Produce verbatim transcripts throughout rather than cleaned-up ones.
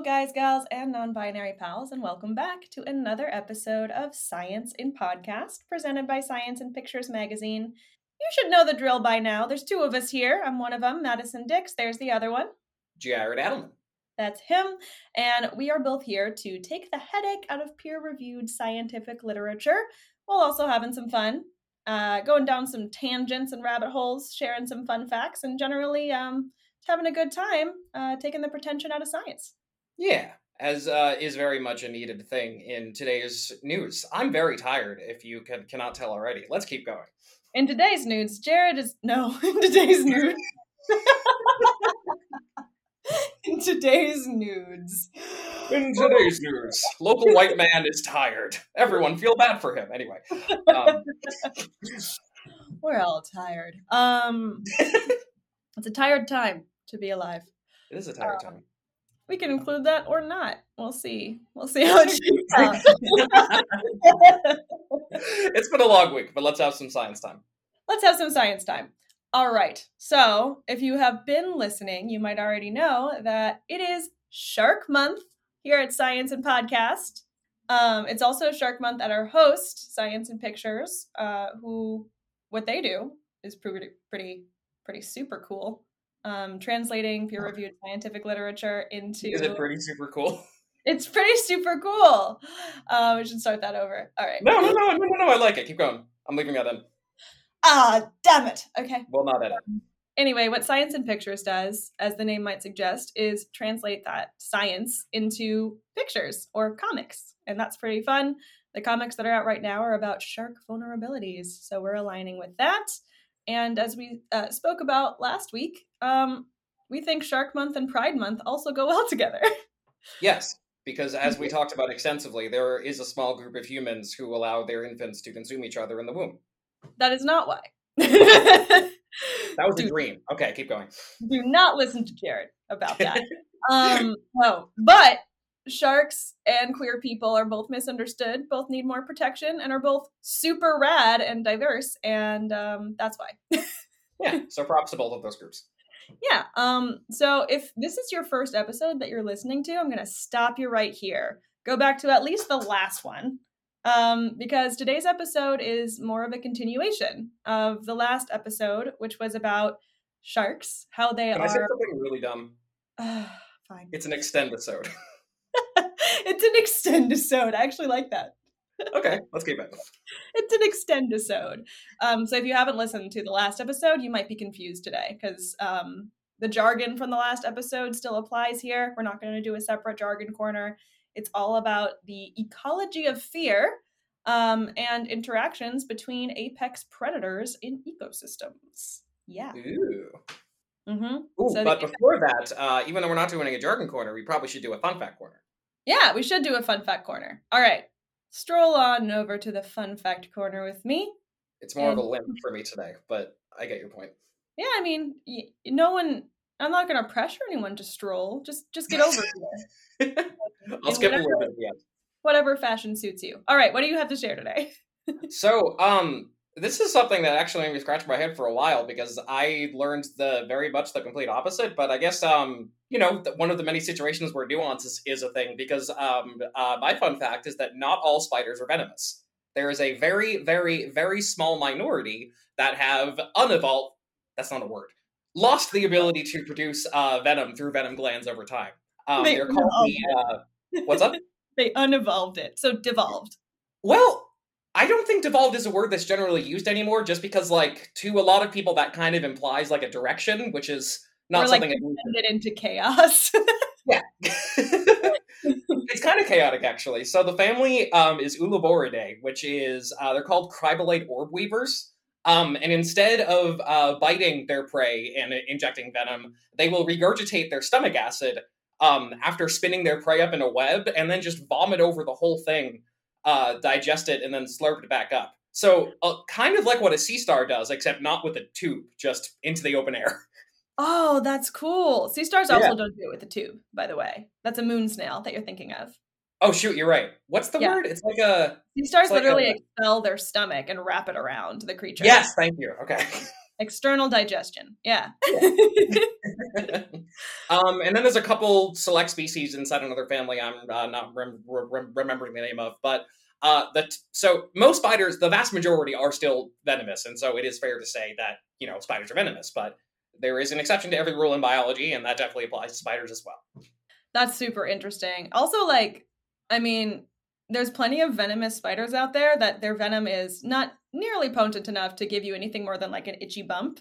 Hello, guys, gals, and non-binary pals, and welcome back to another episode of Science in Podcast, presented by Science in Pictures magazine. You should know the drill by now. There's two of us here. I'm one of them, Madison Dix. There's the other one. Jared Adam. That's him. And we are both here to take the headache out of peer-reviewed scientific literature while also having some fun, uh, going down some tangents and rabbit holes, sharing some fun facts, and generally um, having a good time uh, taking the pretension out of science. Yeah, as uh, is very much a needed thing in today's news. I'm very tired, if you can, cannot tell already. Let's keep going. In today's news, Jared is... No, in today's news. in today's nudes. In today's news, local white man is tired. Everyone feel bad for him. Anyway. Um. We're all tired. Um, it's a tired time to be alive. It is a tired um, time. We can include that or not. We'll see. We'll see how it shakes out. It's been a long week, but let's have some science time. Let's have some science time. All right. So if you have been listening, you might already know that it is Shark Month here at Science and Podcast. Um, it's also Shark Month at our host, Science and Pictures, uh, who, what they do is pretty, pretty, pretty super cool. Um, translating peer-reviewed scientific literature into... Is it pretty super cool? It's pretty super cool. Uh, we should start that over. All right. No, no, no, no, no, no. I like it. Keep going. I'm leaving that in. Ah, damn it. Okay. Well, not edit. Um, anyway, what Science in Pictures does, as the name might suggest, is translate that science into pictures or comics. And that's pretty fun. The comics that are out right now are about shark vulnerabilities. So we're aligning with that. And as we uh, spoke about last week, um, we think Shark Month and Pride Month also go well together. Yes, because as we talked about extensively, there is a small group of humans who allow their infants to consume each other in the womb. That is not why. That was do, a dream. Okay, keep going. Do not listen to Jared about that. um, no, but sharks and queer people are both misunderstood, both need more protection, and are both super rad and diverse, and um, that's why. Yeah, so props to both of those groups. Yeah, um, so if this is your first episode that you're listening to, I'm going to stop you right here. Go back to at least the last one. Um, because today's episode is more of a continuation of the last episode, which was about sharks, how they Can are... I say something really dumb? Uh, fine. It's an extendisode. It's an extendisode. I actually like that. Okay, let's keep it. It's an extendisode. Um, so if you haven't listened to the last episode, you might be confused today because um, the jargon from the last episode still applies here. We're not going to do a separate jargon corner. It's all about the ecology of fear um, and interactions between apex predators in ecosystems. Yeah. Ooh. Mm-hmm. Ooh, so but the- before that, uh, even though we're not doing a jargon corner, we probably should do a fun fact corner. Yeah, we should do a fun fact corner. All right. Stroll on over to the fun fact corner with me. It's more and- of a limp for me today, but I get your point. Yeah, I mean, y- no one... I'm not going to pressure anyone to stroll. Just just get over here. I'll skip whatever, a little bit at the end. Whatever fashion suits you. All right, what do you have to share today? so, um, this is something that actually made me scratch my head for a while because I learned the very much the complete opposite. But I guess, um, you know, one of the many situations where nuances is a thing because um, uh, my fun fact is that not all spiders are venomous. There is a very, very, very small minority that have unevolved. That's not a word. Lost the ability to produce uh, venom through venom glands over time. Um, they they're called the, uh, what's up? They unevolved it, so devolved. Well, I don't think devolved is a word that's generally used anymore, just because, like, to a lot of people, that kind of implies, like, a direction, which is not or, something... like, descended into chaos. Yeah. It's kind of chaotic, actually. So the family um, is Uluboridae, which is, uh, they're called cribellate orb weavers. Um, and instead of uh, biting their prey and uh, injecting venom, they will regurgitate their stomach acid um, after spinning their prey up in a web and then just vomit over the whole thing, uh, digest it, and then slurp it back up. So uh, kind of like what a sea star does, except not with a tube, just into the open air. Oh, that's cool. Sea stars also yeah. don't do it with a tube, by the way. That's a moon snail that you're thinking of. Oh, shoot, you're right. What's the yeah. word? It's like a... Sea stars like literally a, expel their stomach and wrap it around the creature. Yes, thank you. Okay. External digestion. Yeah. yeah. Um, and then there's a couple select species inside another family I'm uh, not rem- rem- remembering the name of, but uh, the t- so most spiders, the vast majority, are still venomous, and so it is fair to say that, you know, spiders are venomous, but there is an exception to every rule in biology, and that definitely applies to spiders as well. That's super interesting. Also, like, I mean, there's plenty of venomous spiders out there that their venom is not nearly potent enough to give you anything more than like an itchy bump.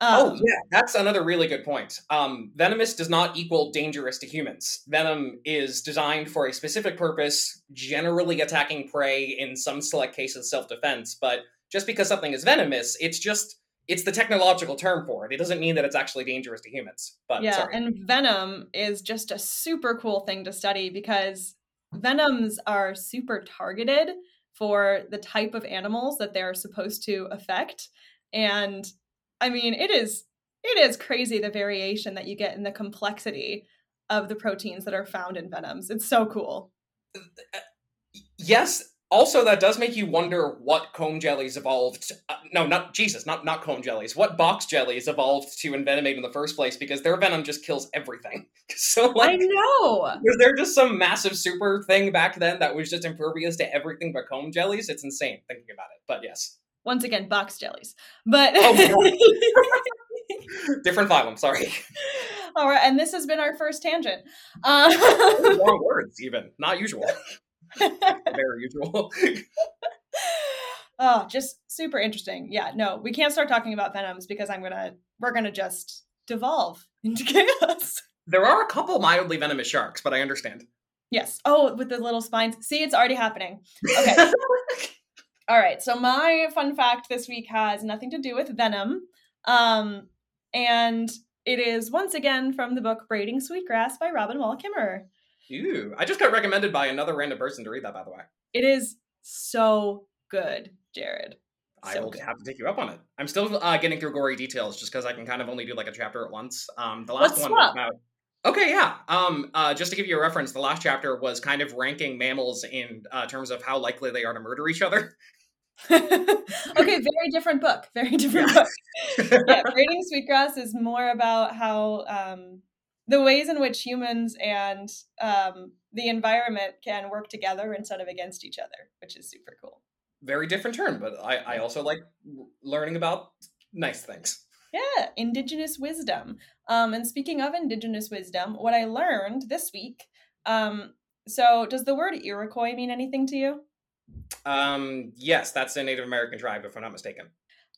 Um, oh, yeah, that's another really good point. Um, venomous does not equal dangerous to humans. Venom is designed for a specific purpose, generally attacking prey, in some select cases self-defense. But just because something is venomous, it's just, it's the technological term for it. It doesn't mean that it's actually dangerous to humans. But yeah, sorry. And venom is just a super cool thing to study because venoms are super targeted for the type of animals that they're supposed to affect. And I mean, it is it is crazy the variation that you get in the complexity of the proteins that are found in venoms. It's so cool. Yes. Also, that does make you wonder what comb jellies evolved. Uh, no, not Jesus, not not comb jellies. What box jellies evolved to envenomate in the first place? Because their venom just kills everything. So like, I know. Was there just some massive super thing back then that was just impervious to everything but comb jellies? It's insane thinking about it. But yes. Once again, box jellies, but oh, different phylum. Sorry. All right, and this has been our first tangent. Uh... More words, even not usual. Very usual. Oh, just super interesting. Yeah, no, we can't start talking about venoms because I'm gonna. We're gonna just devolve into chaos. There are a couple mildly venomous sharks, but I understand. Yes. Oh, with the little spines. See, it's already happening. Okay. All right, so my fun fact this week has nothing to do with venom, um, and it is once again from the book Braiding Sweetgrass by Robin Wall Kimmerer. Ew, I just got recommended by another random person to read that, by the way. It is so good, Jared. So I will good. have to take you up on it. I'm still uh, getting through gory details just because I can kind of only do like a chapter at once. Um, the last Let's one swap. was about... Okay, yeah. Um, uh, just to give you a reference, the last chapter was kind of ranking mammals in uh, terms of how likely they are to murder each other. Okay, very different book. Very different book. Yeah, Braiding Sweetgrass is more about how um, the ways in which humans and um, the environment can work together instead of against each other, which is super cool. Very different term, but I, I also like learning about nice things. Yeah, indigenous wisdom. Um, and speaking of indigenous wisdom, what I learned this week. Um, so, does the word Iroquois mean anything to you? Um, yes, that's a Native American tribe, if I'm not mistaken.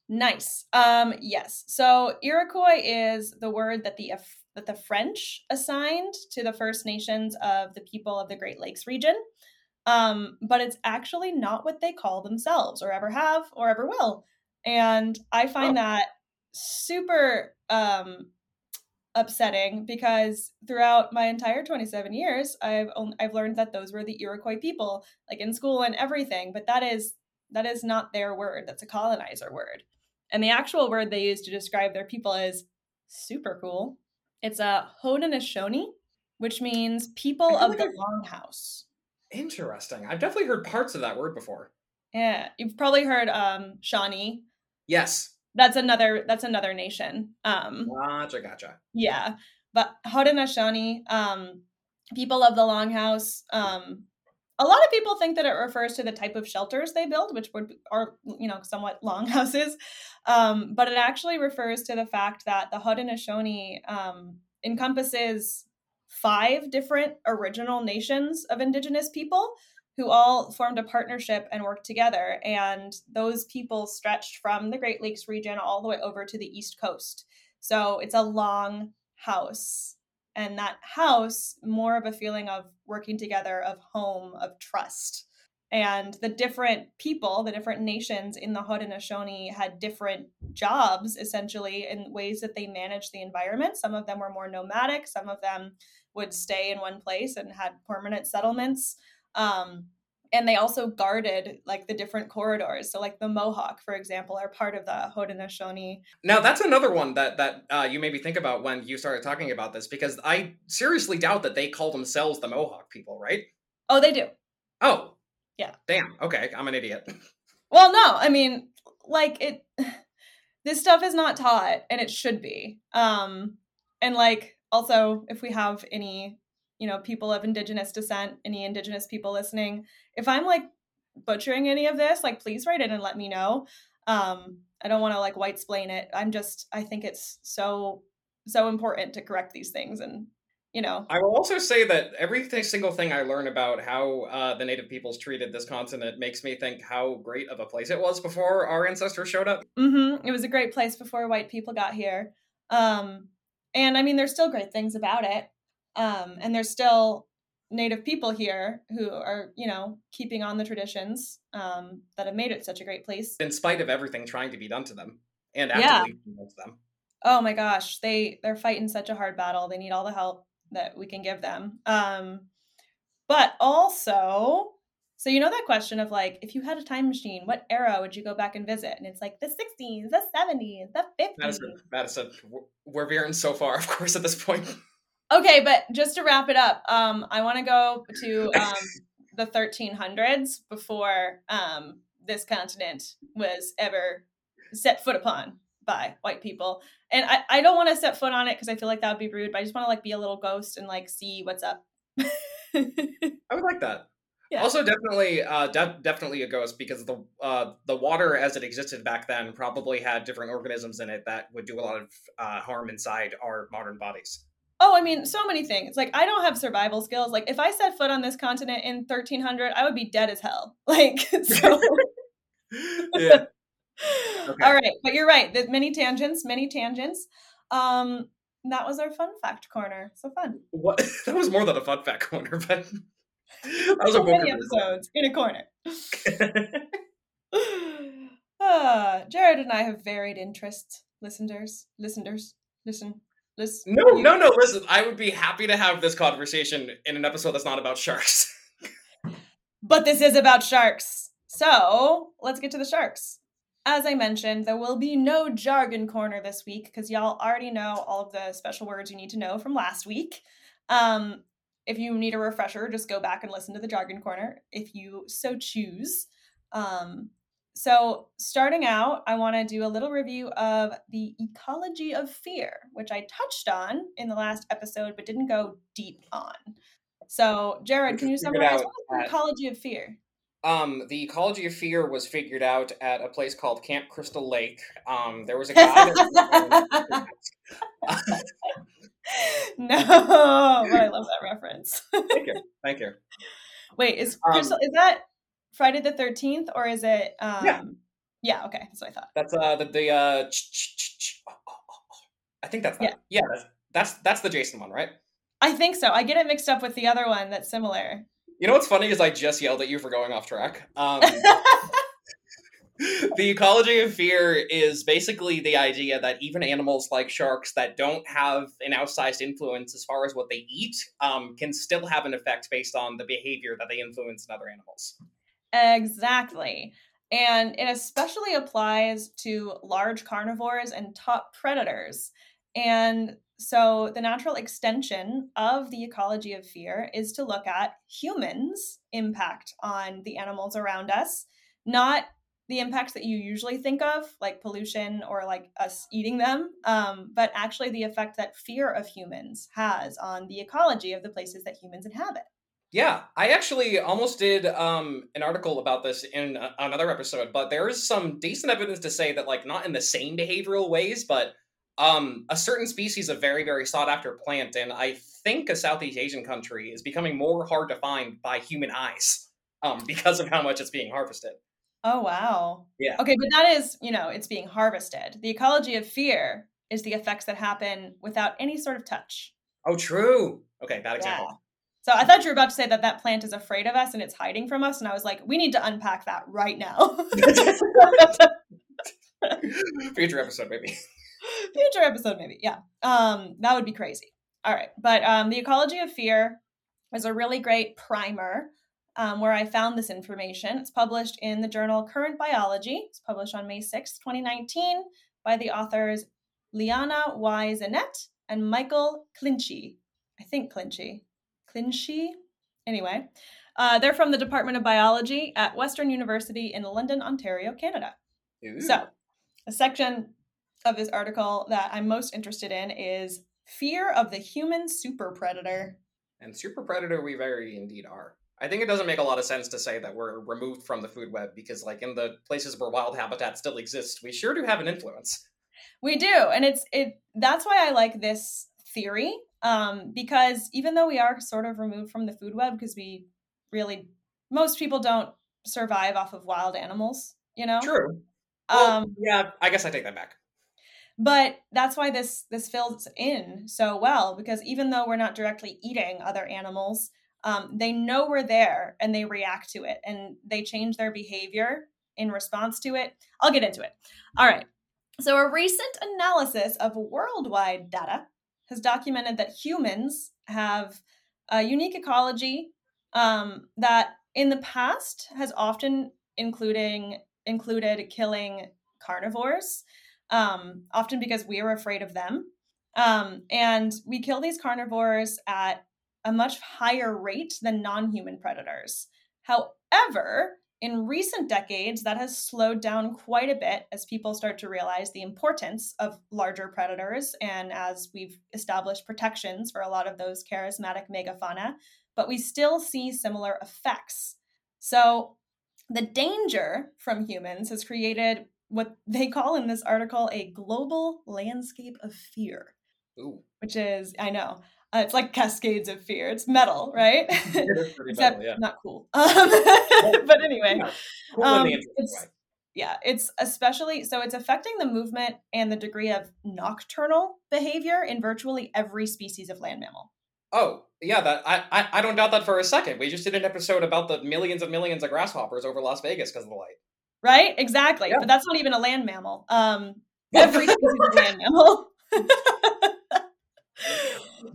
Nice. Um, yes. So Iroquois is the word that the that the French assigned to the First Nations of the people of the Great Lakes region. Um, but it's actually not what they call themselves, or ever have, or ever will. And I find oh. that super um, upsetting because throughout my entire twenty-seven years, I've only, I've learned that those were the Iroquois people, like in school and everything. But that is that is not their word. That's a colonizer word. And the actual word they use to describe their people is super cool. It's a Haudenosaunee, which means people of the longhouse. Interesting. I've definitely heard parts of that word before. Yeah, you've probably heard um, Shawnee. Yes. That's another, that's another nation. Um, gotcha, gotcha. Yeah. But Haudenosaunee, um, people of the longhouse. Um, a lot of people think that it refers to the type of shelters they build, which would are, you know, somewhat longhouses. Um, but it actually refers to the fact that the Haudenosaunee um, encompasses five different original nations of indigenous people who all formed a partnership and worked together. And those people stretched from the Great Lakes region all the way over to the East Coast. So it's a long house. And that house, more of a feeling of working together, of home, of trust. And the different people, the different nations in the Haudenosaunee had different jobs, essentially, in ways that they managed the environment. Some of them were more nomadic. Some of them would stay in one place and had permanent settlements. Um, and they also guarded like the different corridors. So like the Mohawk, for example, are part of the Haudenosaunee. Now that's another one that, that uh, you maybe think about when you started talking about this, because I seriously doubt that they call themselves the Mohawk people, right? Oh, they do. Oh. Yeah. Damn. Okay. I'm an idiot. Well, no, I mean, like it, this stuff is not taught and it should be. Um, And like, also, if we have any, you know, people of indigenous descent, any indigenous people listening, if I'm like butchering any of this, like, please write it and let me know. Um, I don't want to like white-splain it. I'm just, I think it's so, so important to correct these things. And, you know, I will also say that every single thing I learn about how uh, the native peoples treated this continent makes me think how great of a place it was before our ancestors showed up. Mm-hmm. It was a great place before white people got here. Um, and I mean, there's still great things about it. Um, and there's still native people here who are, you know, keeping on the traditions um, that have made it such a great place. In spite of everything trying to be done to them and actively yeah. done to them. Oh my gosh, they, they're fighting such a hard battle. They need all the help that we can give them. Um, but also, so you know that question of like, if you had a time machine, what era would you go back and visit? And it's like the sixties, the seventies, the fifties. Madison, Madison, we're veering so far, of course, at this point. Okay, but just to wrap it up, um, I want to go to um, the thirteen hundreds before um, this continent was ever set foot upon by white people. And I, I don't want to set foot on it because I feel like that would be rude, but I just want to like be a little ghost and like see what's up. I would like that. Yeah. Also, definitely, uh, de- definitely a ghost because the uh, the water as it existed back then probably had different organisms in it that would do a lot of uh, harm inside our modern bodies. Oh, I mean, so many things. Like, I don't have survival skills. Like, if I set foot on this continent in thirteen hundred, I would be dead as hell. Like, so. Yeah. Okay. All right. But you're right. There's many tangents, many tangents. Um, that was our fun fact corner. So fun. What? That was more than a fun fact corner, but that was so a many episodes in a corner. uh, Jared and I have varied interests. Listeners, listeners, listen. Listen, no, no, no, listen, I would be happy to have this conversation in an episode that's not about sharks. But this is about sharks. So let's get to the sharks. As I mentioned, there will be no jargon corner this week because y'all already know all of the special words you need to know from last week. Um, if you need a refresher, just go back and listen to the jargon corner if you so choose. Um, So starting out, I want to do a little review of the ecology of fear, which I touched on in the last episode, but didn't go deep on. So Jared, can you summarize what was the ecology of fear? Um, the ecology of fear was figured out at a place called Camp Crystal Lake. Um, there was a guy that No, but I love that reference. Thank you. Thank you. Wait, is Crystal, um, is that... Friday the thirteenth, or is it? Um, yeah. Yeah. Okay, that's what I thought. That's uh the the uh. Ch- ch- ch- ch- oh, oh, oh. I think that's that. Yeah. yeah. That's that's the Jason one, right? I think so. I get it mixed up with the other one that's similar. You know what's funny is I just yelled at you for going off track. Um, the ecology of fear is basically the idea that even animals like sharks that don't have an outsized influence as far as what they eat um, can still have an effect based on the behavior that they influence in other animals. Exactly. And it especially applies to large carnivores and top predators. And so the natural extension of the ecology of fear is to look at humans' impact on the animals around us, not the impacts that you usually think of, like pollution or like us eating them, um, but actually the effect that fear of humans has on the ecology of the places that humans inhabit. Yeah, I actually almost did um, an article about this in a- another episode, but there is some decent evidence to say that, like, not in the same behavioral ways, but um, a certain species of very, very sought-after plant, and I think a Southeast Asian country, is becoming more hard to find by human eyes um, because of how much it's being harvested. Oh, wow. Yeah. Okay, but that is, you know, it's being harvested. The ecology of fear is the effects that happen without any sort of touch. Oh, true. Okay, bad example. Yeah. So I thought you were about to say that that plant is afraid of us and it's hiding from us. And I was like, we need to unpack that right now. Future episode, maybe. Future episode, maybe. Yeah. Um, that would be crazy. All right. But um, the ecology of fear is a really great primer um, where I found this information. It's published in the journal Current Biology. It's published on May sixth, twenty nineteen by the authors Liana Y. Zanette and Michael Clinchy. I think Clinchy. Clinchy. Anyway, uh, they're from the Department of Biology at Western University in London, Ontario, Canada. Ooh. So a section of this article that I'm most interested in is Fear of the human super predator. And super predator we very indeed are. I think it doesn't make a lot of sense to say that we're removed from the food web because, like, in the places where wild habitat still exists, we sure do have an influence. We do. And it's it. That's why I like this theory, um, because even though we are sort of removed from the food web because we really, most people don't survive off of wild animals, you know? True. Well, um, yeah, I guess I take that back. But that's why this this fills in so well, because even though we're not directly eating other animals, um, they know we're there and they react to it and they change their behavior in response to it. I'll get into it. All right. So a recent analysis of worldwide data has documented that humans have a unique ecology um, that in the past has often including included killing carnivores, um, often because we are afraid of them. Um, and we kill these carnivores at a much higher rate than non-human predators. However, in recent decades, that has slowed down quite a bit as people start to realize the importance of larger predators and as we've established protections for a lot of those charismatic megafauna, but we still see similar effects. So the danger from humans has created what they call in this article a global landscape of fear. Ooh. Which is, I know, uh, it's like cascades of fear. It's metal, right? It's pretty metal, yeah. Not cool. Um, but anyway, yeah. Cool um, it's, yeah, it's especially, so it's affecting the movement and the degree of nocturnal behavior in virtually every species of land mammal. Oh, yeah, that I, I, I don't doubt that for a second. We just did an episode about the millions and millions of grasshoppers over Las Vegas because of the light. Right? Exactly. Yeah. But that's not even a land mammal. Um, every species of land mammal.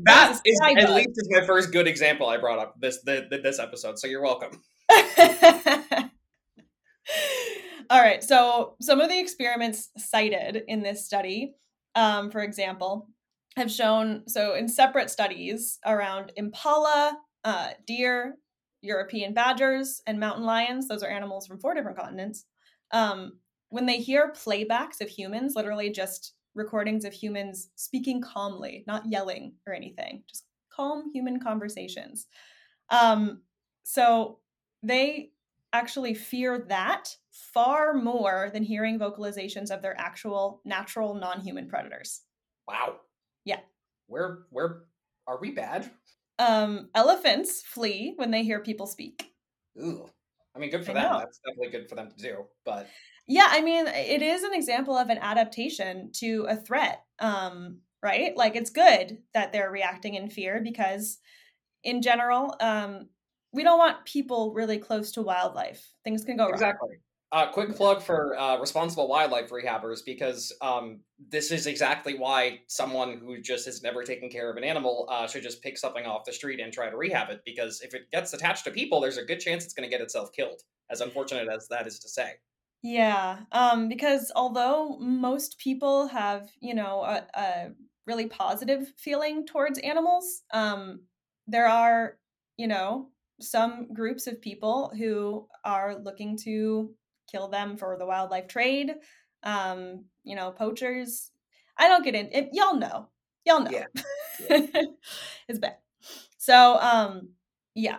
That is, at bug. least, is my first good example I brought up this the, the, this episode. So you're welcome. All right. So some of the experiments cited in this study, um, for example, have shown, so in separate studies around impala, uh, deer, European badgers, and mountain lions, those are animals from four different continents, um, when they hear playbacks of humans, literally just recordings of humans speaking calmly, not yelling or anything, just calm human conversations. Um, so they actually fear that far more than hearing vocalizations of their actual natural non-human predators. Wow. Yeah. Where, where are we bad? Um, elephants flee when they hear people speak. Ooh. I mean, good for I them. Know. That's definitely good for them to do, but. Yeah. I mean, it is an example of an adaptation to a threat. Um, right. Like, it's good that they're reacting in fear because in general, um, we don't want people really close to wildlife. Things can go wrong. Exactly. Uh, quick plug for uh, responsible wildlife rehabbers, because um, this is exactly why someone who just has never taken care of an animal uh, should just pick something off the street and try to rehab it, because if it gets attached to people, there's a good chance it's going to get itself killed, as unfortunate as that is to say. Yeah, um, because although most people have, you know, a, a really positive feeling towards animals, um, there are, you know, some groups of people who are looking to kill them for the wildlife trade, um, you know, poachers. I don't get in. It, y'all know. Y'all know. Yeah. Yeah. It's bad. So, um, yeah.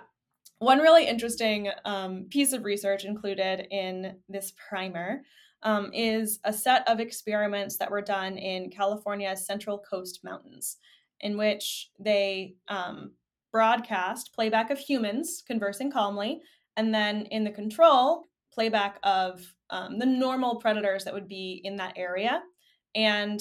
One really interesting um, piece of research included in this primer um, is a set of experiments that were done in California's Central Coast Mountains, in which they um, broadcast playback of humans conversing calmly, and then in the control, playback of um, the normal predators that would be in that area. And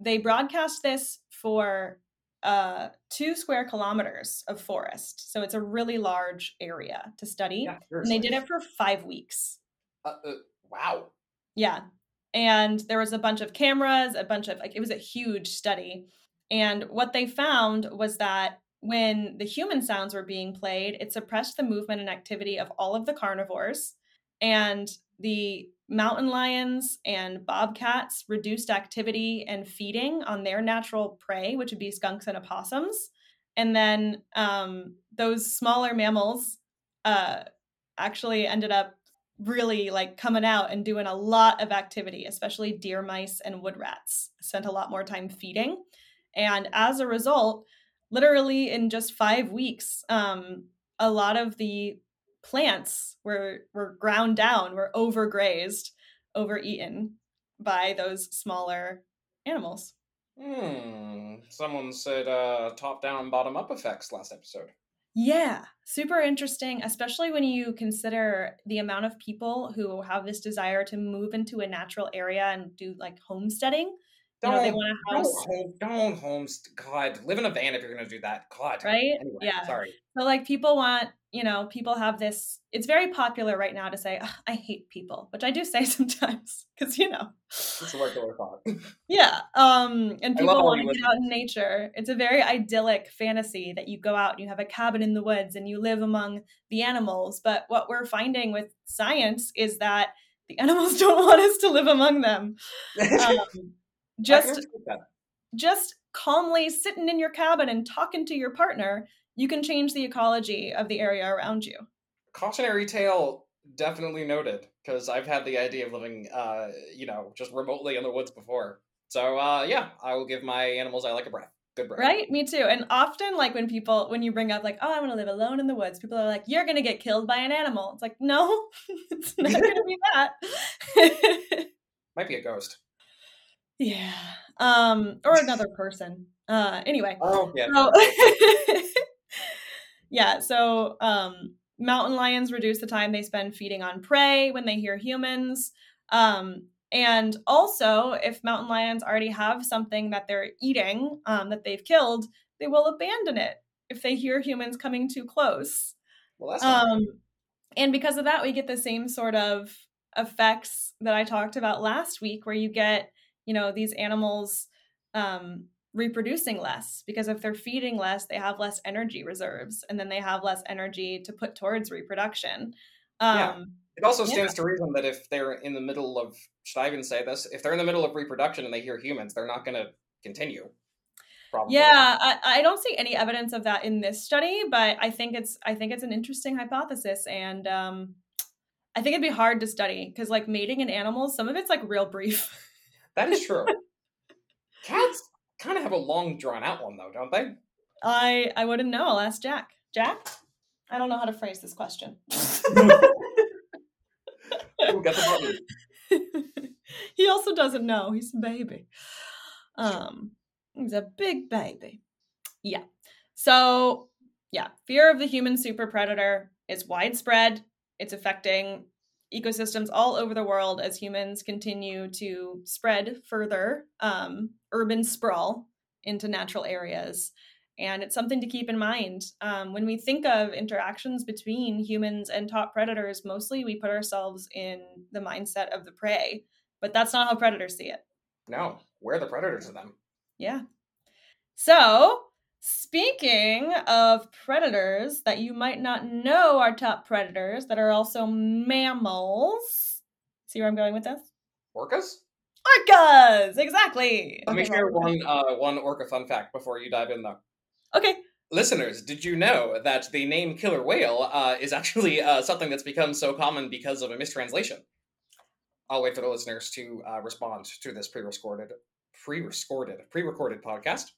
they broadcast this for uh, two square kilometers of forest. So it's a really large area to study. Yeah, and they did it for five weeks. Uh, uh, wow. Yeah. And there was a bunch of cameras, a bunch of, like, it was a huge study. And what they found was that when the human sounds were being played, it suppressed the movement and activity of all of the carnivores. And the mountain lions and bobcats reduced activity and feeding on their natural prey, which would be skunks and opossums. And then um, those smaller mammals uh, actually ended up really, like, coming out and doing a lot of activity, especially deer mice and wood rats. Spent a lot more time feeding. And as a result, literally in just five weeks, um, a lot of the plants were were ground down, were overgrazed, overeaten by those smaller animals. Hmm. Someone said uh, top-down and bottom-up effects last episode. Yeah, super interesting, especially when you consider the amount of people who have this desire to move into a natural area and do like homesteading. Don't, you know, they want a house. Don't, don't homestead. God, live in a van if you're going to do that. God. Right? Anyway, yeah. Sorry. So like people want, you know, people have this, it's very popular right now to say, oh, I hate people, which I do say sometimes because, you know. It's a regular thought. Yeah. Um, and people want to get out in nature. It's a very idyllic fantasy that you go out and you have a cabin in the woods and you live among the animals. But what we're finding with science is that the animals don't want us to live among them. Um, Just, just calmly sitting in your cabin and talking to your partner, you can change the ecology of the area around you. Cautionary tale definitely noted, because I've had the idea of living, uh, you know, just remotely in the woods before. So uh, yeah, I will give my animals I like a breath. Good breath. Right? Me too. And often like when people, when you bring up like, oh, I want to live alone in the woods, people are like, you're going to get killed by an animal. It's like, no, it's not going to be that. Might be a ghost. Yeah. Um, or another person. Uh, anyway. Oh, yeah. So, yeah. So um, mountain lions reduce the time they spend feeding on prey when they hear humans. Um, and also, if mountain lions already have something that they're eating, um, that they've killed, they will abandon it if they hear humans coming too close. Well, that's not um, and because of that, we get the same sort of effects that I talked about last week, where you get, you know, these animals um, reproducing less, because if they're feeding less, they have less energy reserves, and then they have less energy to put towards reproduction. Um, yeah. It also stands yeah. to reason that if they're in the middle of, should I even say this? If they're in the middle of reproduction and they hear humans, they're not going to continue. Probably. Yeah, I, I don't see any evidence of that in this study, but I think it's I think it's an interesting hypothesis, and um, I think it'd be hard to study because, like, mating in animals, some of it's like real brief. That is true. Cats kind of have a long, drawn-out one, though, don't they? I I wouldn't know. I'll ask Jack. Jack? I don't know how to phrase this question. Ooh, got the button. He also doesn't know. He's a baby. Um, he's a big baby. Yeah. So, yeah. Fear of the human super predator is widespread. It's affecting ecosystems all over the world as humans continue to spread further um, urban sprawl into natural areas. And it's something to keep in mind. Um, when we think of interactions between humans and top predators, mostly we put ourselves in the mindset of the prey, but that's not how predators see it. No, we're the predator to them. Yeah. So speaking of predators that you might not know are top predators that are also mammals. See where I'm going with this? Orcas? Orcas! Exactly! Let me share one, uh, one orca fun fact before you dive in, though. Okay. Listeners, did you know that the name killer whale uh, is actually uh, something that's become so common because of a mistranslation? I'll wait for the listeners to uh, respond to this pre-recorded, pre-recorded, pre-recorded podcast.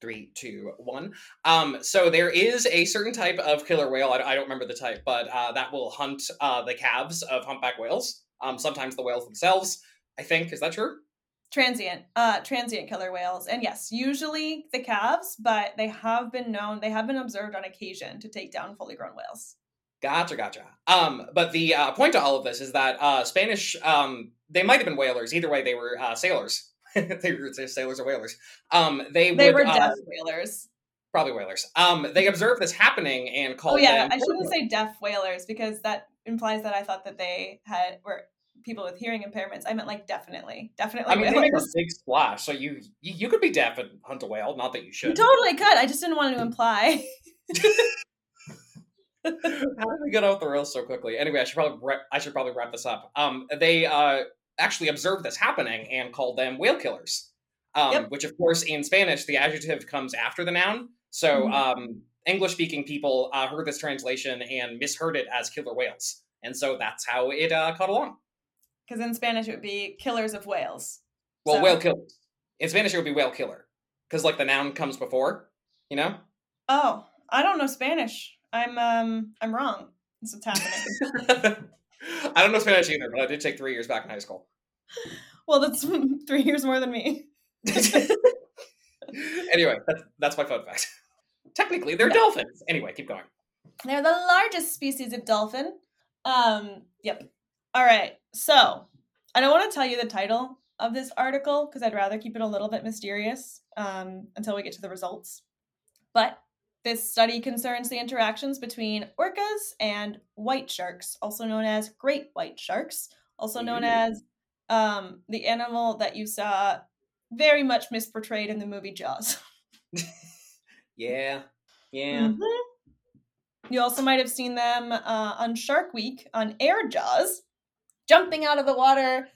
Three, two, one. Um, so there is a certain type of killer whale. I, I don't remember the type, but uh, that will hunt uh, the calves of humpback whales. Um, sometimes the whales themselves, I think. Is that true? Transient. Uh, transient killer whales. And yes, usually the calves, but they have been known, they have been observed on occasion to take down fully grown whales. Gotcha, gotcha. Um, but the uh, point to all of this is that uh, Spanish, um, they might have been whalers. Either way, they were uh, sailors. They were sailors or whalers. Um, they they would, were deaf uh, whalers. Probably whalers. Um, they observed this happening and called. Oh yeah, I shouldn't say deaf whalers because that implies that I thought that they had were people with hearing impairments. I meant like definitely, definitely. I mean, whalers. They make a big splash, so you, you you could be deaf and hunt a whale. Not that you should. You totally could. I just didn't want to imply. How did we get off the rails so quickly? Anyway, I should probably re- I should probably wrap this up. Um, they uh. actually observed this happening and called them whale killers, um, yep. which of course in Spanish, the adjective comes after the noun. So mm-hmm. um, English speaking people uh, heard this translation and misheard it as killer whales. And so that's how it uh, caught along. Because in Spanish, it would be killers of whales. Well, so. Whale killers. In Spanish, it would be whale killer. because like the noun comes before, you know? Oh, I don't know Spanish. I'm um I'm wrong. That's what's happening. I don't know Spanish either, but I did take three years back in high school. Well, that's three years more than me. Anyway, that's, that's my fun fact. Technically, they're yeah. dolphins. Anyway, keep going. They're the largest species of dolphin. Um, yep. All right. So I don't want to tell you the title of this article because I'd rather keep it a little bit mysterious um, until we get to the results. But this study concerns the interactions between orcas and white sharks, also known as great white sharks, also known mm-hmm. as um, the animal that you saw very much misportrayed in the movie Jaws. yeah. Yeah. Mm-hmm. You also might have seen them uh, on Shark Week on Air Jaws, jumping out of the water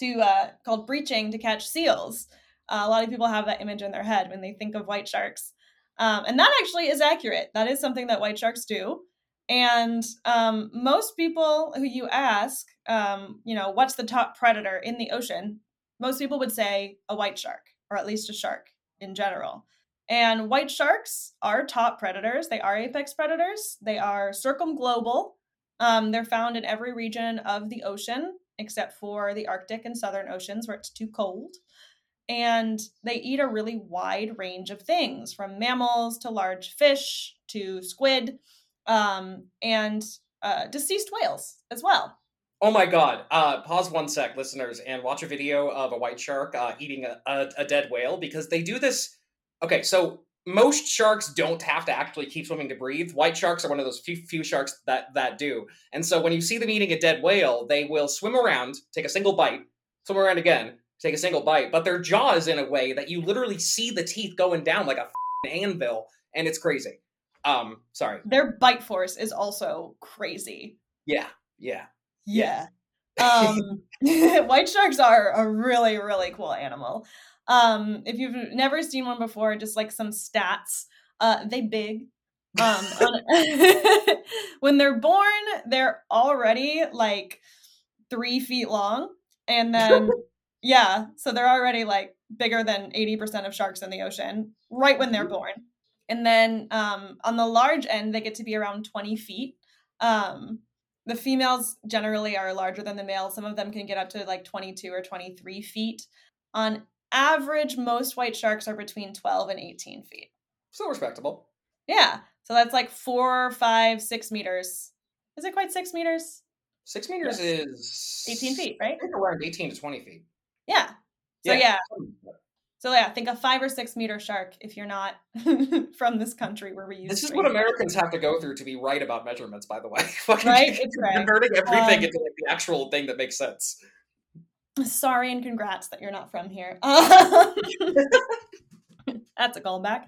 to uh, called breaching to catch seals. Uh, a lot of people have that image in their head when they think of white sharks. Um, and that actually is accurate. That is something that white sharks do. And um, most people who you ask, um, you know, what's the top predator in the ocean? Most people would say a white shark, or at least a shark in general. And white sharks are top predators. They are apex predators. They are circumglobal. Um, they're found in every region of the ocean, except for the Arctic and Southern Oceans where it's too cold. And they eat a really wide range of things, from mammals to large fish to squid um, and uh, deceased whales as well. Oh my God. Uh, pause one sec, listeners, and watch a video of a white shark uh, eating a, a, a dead whale, because they do this. Okay, so most sharks don't have to actually keep swimming to breathe. White sharks are one of those few, few sharks that, that do. And so when you see them eating a dead whale, they will swim around, take a single bite, swim around again, take a single bite, but their jaw is in a way that you literally see the teeth going down like a f***ing anvil, and it's crazy. Um, sorry. Their bite force is also crazy. Yeah, yeah, yeah. Um, white sharks are a really, really cool animal. Um, if you've never seen one before, just like some stats, uh, they big. Um, on, when they're born, they're already like three feet long, and then... Yeah, so they're already like bigger than eighty percent of sharks in the ocean right when they're born. And then um, on the large end, they get to be around twenty feet. Um, the females generally are larger than the males. Some of them can get up to like twenty-two or twenty-three feet. On average, most white sharks are between twelve and eighteen feet. So respectable. Yeah, so that's like four, five, six meters. Is it quite six meters? Six meters yes. is... eighteen feet, right? I think around eighteen to twenty feet. Yeah. So yeah. yeah. So yeah, think a five or six meter shark if you're not from this country where we use. This is what Americans have to go through to be right about measurements, by the way. Right? It's right. Converting everything um, into like the actual thing that makes sense. Sorry and congrats that you're not from here. That's a callback.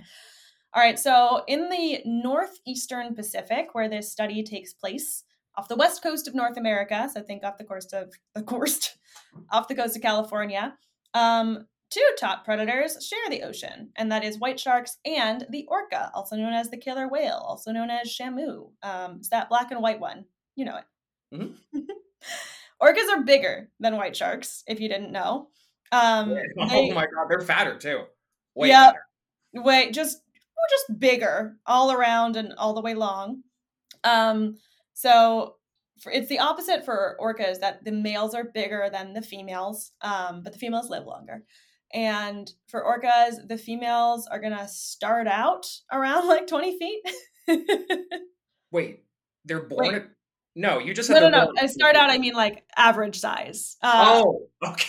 All right. So in the northeastern Pacific, where this study takes place, off the west coast of North America, so think off the coast of the coast, off the coast of California, um, two top predators share the ocean, and that is white sharks and the orca, also known as the killer whale, also known as Shamu. Um, it's that black and white one. You know it. Mm-hmm. Orcas are bigger than white sharks, if you didn't know. Um, oh they, my God, they're fatter too. Way yeah, fatter. Way, just, just bigger all around and all the way long. Um, So for, it's the opposite for orcas, that the males are bigger than the females, um, but the females live longer. And for orcas, the females are going to start out around like twenty feet. Wait, they're born? Wait. No, you just said no, no, no. I start out, I mean like average size. Uh, oh, okay.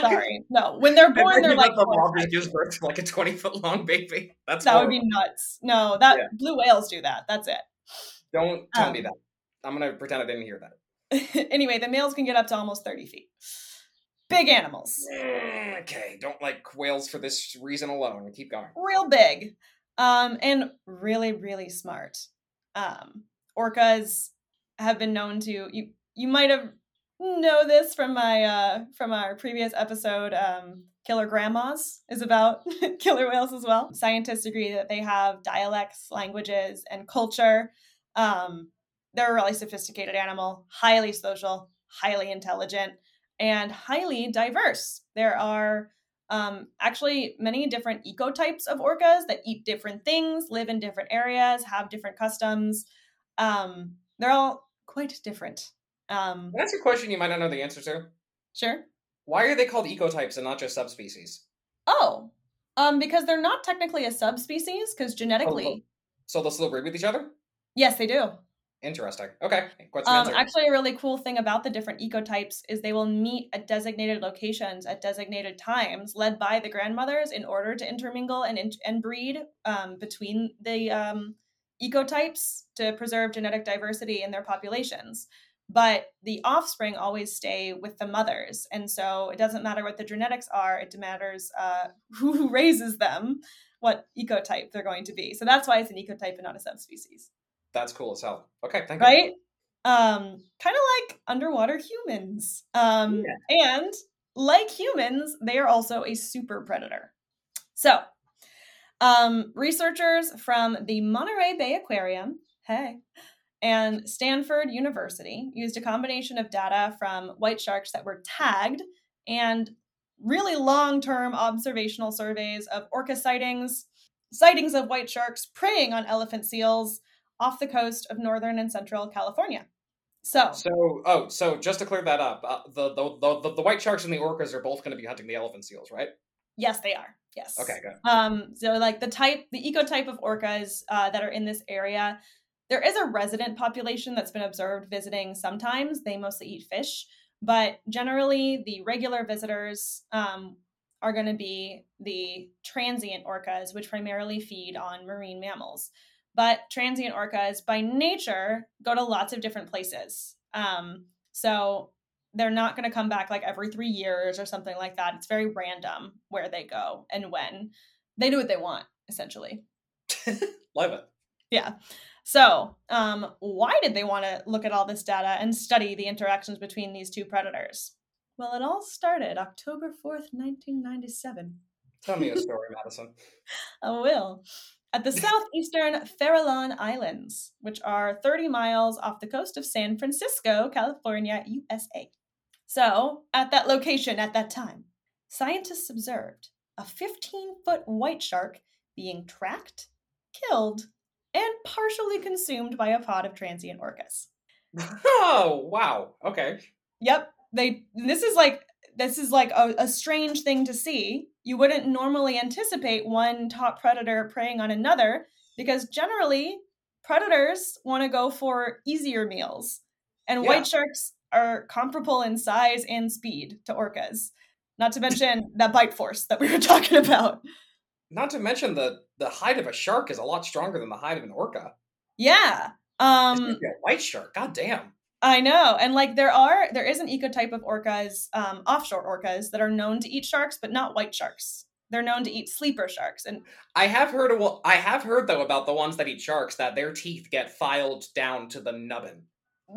Sorry. No, when they're born, they're like... The mom gives birth to like a twenty-foot long baby. That's That horrible. Would be nuts. No, that yeah. Blue whales do that. That's it. Don't tell um, me that. I'm going to pretend I didn't hear that. Anyway, the males can get up to almost thirty feet. Big animals. Okay, don't like whales for this reason alone. Keep going. Real big. Um, and really, really smart. Um, orcas have been known to, you you might have know this from my uh, from our previous episode, um, Killer Grandmas is about killer whales as well. Scientists agree that they have dialects, languages, and culture. Um They're a really sophisticated animal, highly social, highly intelligent, and highly diverse. There are um, actually many different ecotypes of orcas that eat different things, live in different areas, have different customs. Um, they're all quite different. Um, That's a question you might not know the answer to. Sure. Why are they called ecotypes and not just subspecies? Oh, um, because they're not technically a subspecies, because genetically. Oh, so they'll still breed with each other? Yes, they do. Interesting. Okay. What's the um, answer? Actually, a really cool thing about the different ecotypes is they will meet at designated locations at designated times, led by the grandmothers, in order to intermingle and in- and breed um, between the um, ecotypes to preserve genetic diversity in their populations. But the offspring always stay with the mothers. And so it doesn't matter what the genetics are. It matters uh, who raises them, what ecotype they're going to be. So that's why it's an ecotype and not a subspecies. That's cool as hell. Okay, thank right? you. Right? Um, kind of like underwater humans. Um, yeah. And like humans, they are also a super predator. So um, researchers from the Monterey Bay Aquarium, hey, and Stanford University used a combination of data from white sharks that were tagged and really long-term observational surveys of orca sightings, sightings of white sharks preying on elephant seals off the coast of northern and central California. So, so oh, so just to clear that up, uh, the, the the the white sharks and the orcas are both going to be hunting the elephant seals, right? Yes, they are. Yes. Okay, good. Um, so like the type, the ecotype of orcas uh, that are in this area. There is a resident population that's been observed visiting sometimes. They mostly eat fish, but generally the regular visitors um, are going to be the transient orcas, which primarily feed on marine mammals. But transient orcas, by nature, go to lots of different places. Um, so they're not going to come back like every three years or something like that. It's very random where they go and when. They do what they want, essentially. Love it. Yeah. So um, why did they want to look at all this data and study the interactions between these two predators? Well, it all started October fourth, nineteen ninety-seven. Tell me a story, Madison. I will. At the southeastern Farallon Islands, which are thirty miles off the coast of San Francisco, California, U S A. So at that location at that time, scientists observed a fifteen-foot white shark being tracked, killed, and partially consumed by a pod of transient orcas. Oh, wow. Okay. Yep. They. This is like this is like a, a strange thing to see. You wouldn't normally anticipate one top predator preying on another because generally predators want to go for easier meals. And yeah. White sharks are comparable in size and speed to orcas. Not to mention that bite force that we were talking about. Not to mention the, the hide of a shark is a lot stronger than the hide of an orca. Yeah. Um, it's a white shark. God damn. I know. And like there are, there is an ecotype of orcas, um, offshore orcas that are known to eat sharks, but not white sharks. They're known to eat sleeper sharks. And I have heard, of, well, I have heard though about the ones that eat sharks that their teeth get filed down to the nubbin.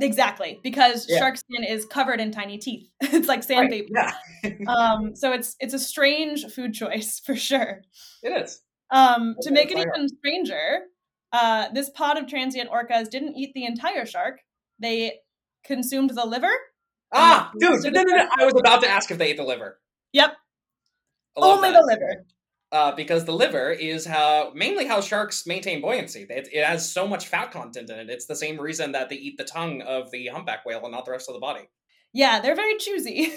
Exactly, because yeah. Shark skin is covered in tiny teeth. It's like sandpaper. Right. Yeah. um, so it's it's a strange food choice for sure. It is. Um, to make it even stranger, uh, this pod of transient orcas didn't eat the entire shark. They consumed the liver. Ah, dude, no, no, no. I was about to ask if they ate the liver. Yep. Only the liver. Uh, because the liver is how mainly how sharks maintain buoyancy. It, it has so much fat content in it. It's the same reason that they eat the tongue of the humpback whale and not the rest of the body. Yeah, they're very choosy.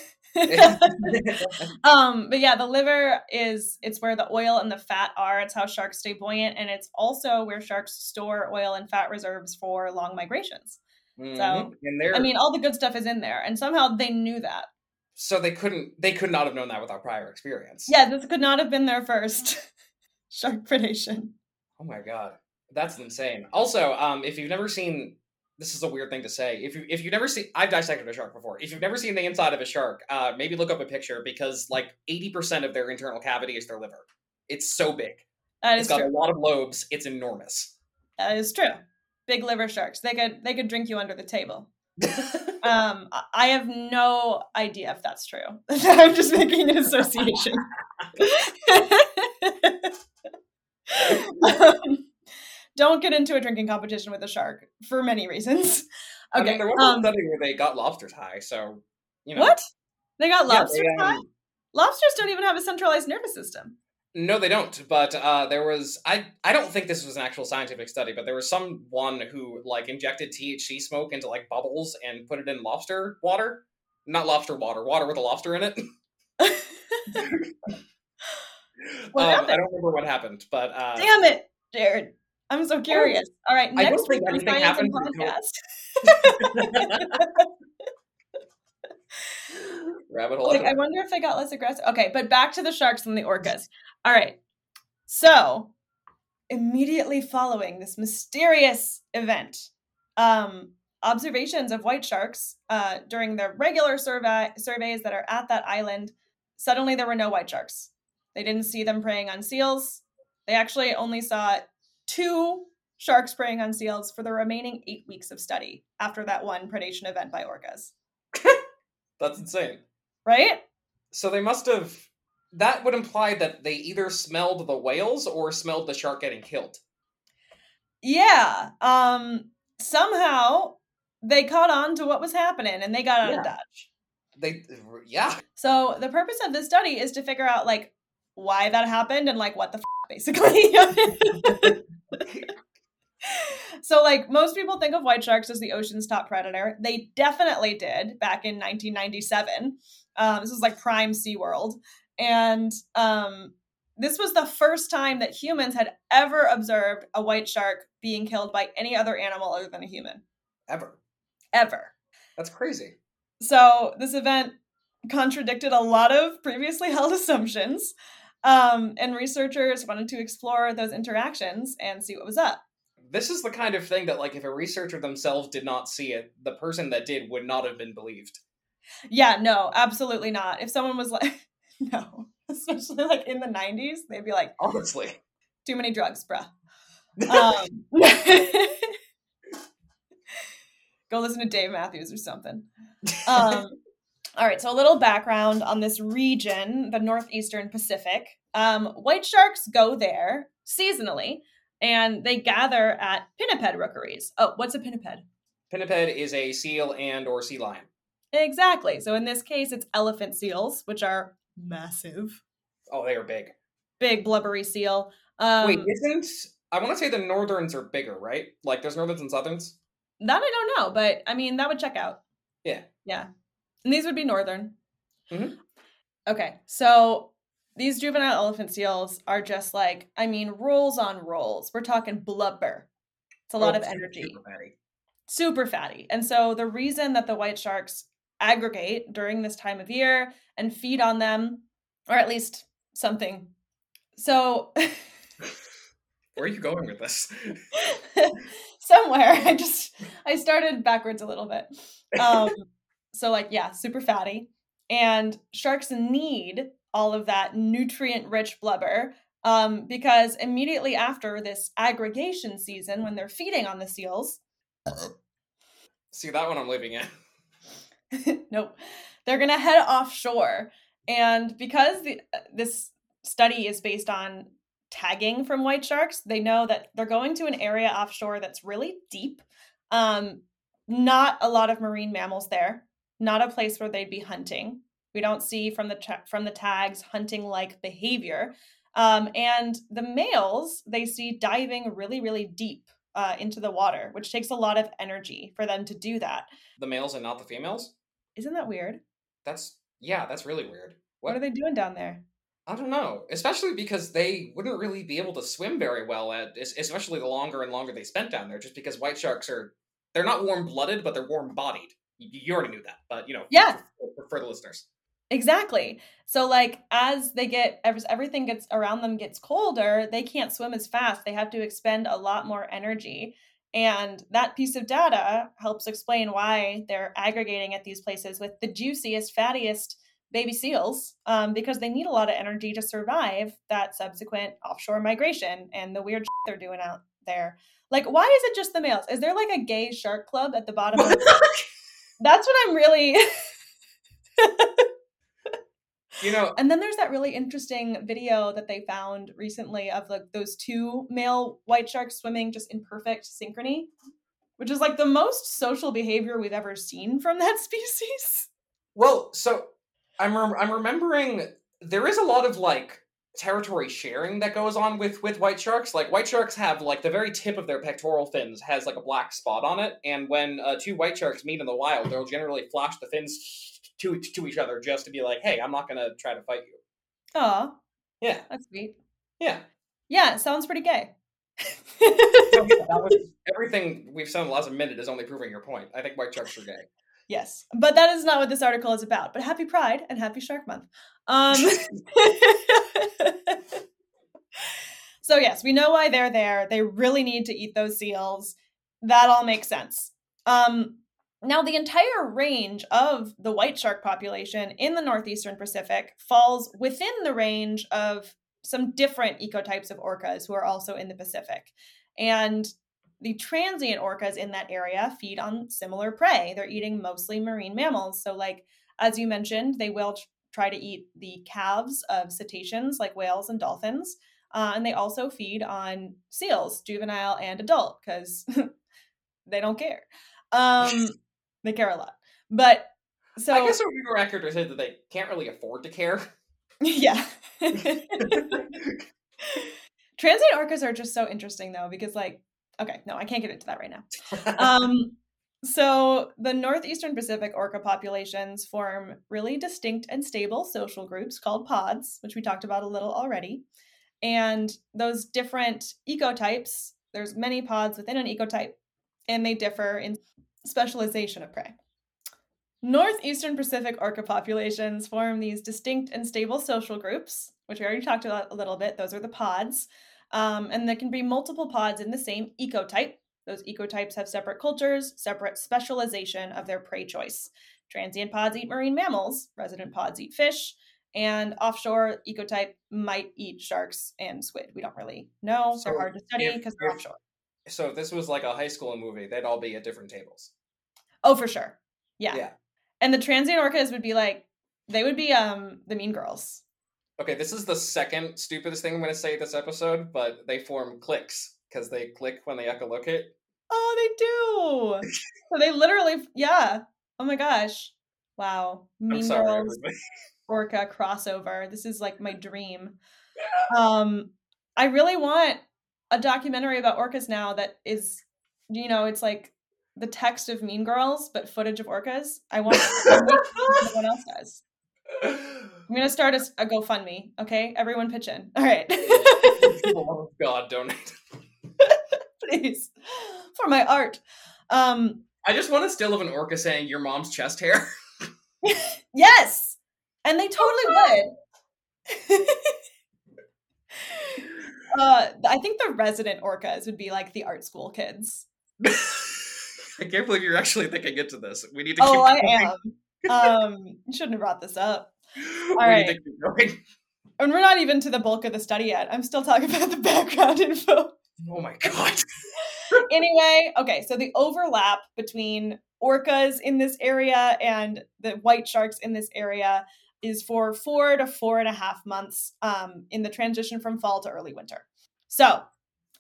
um, but yeah, the liver is, it's where the oil and the fat are. It's how sharks stay buoyant. And it's also where sharks store oil and fat reserves for long migrations. Mm-hmm. So, I mean, all the good stuff is in there. And somehow they knew that. So they couldn't, they could not have known that without prior experience. Yeah, this could not have been their first shark predation. Oh my God. That's insane. Also, um, if you've never seen, this is a weird thing to say. If you, if you've never seen, I've dissected a shark before. If you've never seen the inside of a shark, uh, maybe look up a picture because like eighty percent of their internal cavity is their liver. It's so big. That is true. It's got a lot of lobes. It's enormous. That is true. Big liver sharks. They could, they could drink you under the table. um I have no idea if that's true. I'm just making an association. um, don't get into a drinking competition with a shark for many reasons. Okay. I mean, there was um, a study where they got lobster tie, so you know. What? They got lobster yeah, they, um, tie? Lobsters don't even have a centralized nervous system. No, they don't. But uh, there was, I, I don't think this was an actual scientific study, but there was someone who like injected T H C smoke into like bubbles and put it in lobster water. Not lobster water, water with a lobster in it. What um, happened? I don't remember what happened, but... Uh, Damn it, Jared. I'm so curious. All right, next week on Science in Podcast. Rabbit hole. Like, I wonder if they got less aggressive. Okay, but back to the sharks and the orcas. All right. So, immediately following this mysterious event, um, observations of white sharks uh, during their regular survey surveys that are at that island, suddenly there were no white sharks. They didn't see them preying on seals. They actually only saw two sharks preying on seals for the remaining eight weeks of study after that one predation event by orcas. That's insane. Right? So they must have... That would imply that they either smelled the whales or smelled the shark getting killed. Yeah. Um, somehow, they caught on to what was happening and they got out yeah. of Dodge. They, yeah. So the purpose of this study is to figure out, like, why that happened and, like, what the f***, basically. So, like, most people think of white sharks as the ocean's top predator. They definitely did back in nineteen ninety-seven. Um, this was like prime SeaWorld. And um, this was the first time that humans had ever observed a white shark being killed by any other animal other than a human. Ever. Ever. That's crazy. So this event contradicted a lot of previously held assumptions. Um, and researchers wanted to explore those interactions and see what was up. This is the kind of thing that, like, if a researcher themselves did not see it, the person that did would not have been believed. Yeah, no, absolutely not. If someone was like, no, especially, like, in the nineties, they'd be like, honestly, too many drugs, bruh. Um, go listen to Dave Matthews or something. Um, all right, so a little background on this region, the Northeastern Pacific. Um, white sharks go there seasonally. And they gather at pinniped rookeries. Oh, what's a pinniped? Pinniped is a seal and or sea lion. Exactly. So in this case, it's elephant seals, which are massive. Oh, they are big. Big blubbery seal. Um, Wait, isn't... I want to say the northerns are bigger, right? Like, there's northerns and southerns? That I don't know, but, I mean, that would check out. Yeah. Yeah. And these would be northern. Mm-hmm. Okay, so... These juvenile elephant seals are just like, I mean, rolls on rolls. We're talking blubber. It's a oh, lot of energy. Super fatty. Super fatty. And so the reason that the white sharks aggregate during this time of year and feed on them, or at least something. So... Where are you going with this? Somewhere. I just, I started backwards a little bit. Um, so like, yeah, super fatty. And sharks need... all of that nutrient-rich blubber, um, because immediately after this aggregation season, when they're feeding on the seals... See, that one I'm leaving in. Nope. They're going to head offshore. And because the, this study is based on tagging from white sharks, they know that they're going to an area offshore that's really deep. Um, not a lot of marine mammals there. Not a place where they'd be hunting. We don't see from the tra- from the tags hunting-like behavior. Um, and the males, they see diving really, really deep uh, into the water, which takes a lot of energy for them to do that. The males and not the females? Isn't that weird? That's, yeah, that's really weird. What, what are they doing down there? I don't know, especially because they wouldn't really be able to swim very well, at, especially the longer and longer they spent down there, just because white sharks are, they're not warm-blooded, but they're warm-bodied. You already knew that, but, you know, yeah. for, for the listeners. Exactly. So like as they get, as everything gets around them gets colder, they can't swim as fast. They have to expend a lot more energy. And that piece of data helps explain why they're aggregating at these places with the juiciest, fattiest baby seals, um, because they need a lot of energy to survive that subsequent offshore migration and the weird shit they're doing out there. Like, why is it just the males? Is there like a gay shark club at the bottom of the That's what I'm really... You know, and then there's that really interesting video that they found recently of like those two male white sharks swimming just in perfect synchrony, which is like the most social behavior we've ever seen from that species. Well, so I'm re- I'm remembering there is a lot of, like, territory sharing that goes on with, with white sharks. Like, white sharks have, like, the very tip of their pectoral fins has, like, a black spot on it. And when uh, two white sharks meet in the wild, they'll generally flash the fins to to each other just to be like, hey, I'm not going to try to fight you. Aw. Yeah. That's sweet. Yeah. Yeah, it sounds pretty gay. So, yeah, that was, everything we've said in the last minute is only proving your point. I think white sharks are gay. Yes, but that is not what this article is about. But happy Pride and happy Shark Month. Um, so yes, we know why they're there. They really need to eat those seals. That all makes sense. Um, now, the entire range of the white shark population in the northeastern Pacific falls within the range of some different ecotypes of orcas who are also in the Pacific. And the transient orcas in that area feed on similar prey. They're eating mostly marine mammals. So, like, as you mentioned, they will try to eat the calves of cetaceans like whales and dolphins. Uh, and they also feed on seals, juvenile and adult, because they don't care. Um, they care a lot. But so I guess it would be more accurate to say that they can't really afford to care. Yeah. Transient orcas are just so interesting, though, because, like, okay, no, I can't get into that right now. Um, so the northeastern Pacific orca populations form really distinct and stable social groups called pods, which we talked about a little already. And those different ecotypes, there's many pods within an ecotype, and they differ in specialization of prey. Northeastern Pacific orca populations form these distinct and stable social groups, which we already talked about a little bit. Those are the pods. Um, and there can be multiple pods in the same ecotype. Those ecotypes have separate cultures, separate specialization of their prey choice. Transient pods eat marine mammals, resident pods eat fish, and offshore ecotype might eat sharks and squid. We don't really know. So they're hard to study because they're offshore. So if this was like a high school movie, they'd all be at different tables. Oh, for sure. Yeah. Yeah. And the transient orcas would be like, they would be um, the mean girls. Okay, this is the second stupidest thing I'm going to say this episode, but they form cliques because they click when they echolocate. Oh, they do. So they literally, yeah. Oh my gosh. Wow. Mean sorry, Girls everybody. Orca crossover. This is like my dream. Yeah. Um, I really want a documentary about orcas now that is, you know, it's like the text of Mean Girls, but footage of orcas. I want what everyone else does. I'm gonna start a, a GoFundMe. Okay, everyone pitch in. All right. Oh God, donate, please, for my art. Um, I just want a still of an orca saying "your mom's chest hair." Yes, and they totally oh, would. uh, I think the resident orcas would be like the art school kids. I can't believe you're actually thinking into this. We need to. Keep oh, going. I am. um shouldn't have brought this up. All right, and we're not even to the bulk of the study yet. I'm still talking about the background info. Oh my god. Anyway, okay, so the overlap between orcas in this area and the white sharks in this area is for four to four and a half months um in the transition from fall to early winter. So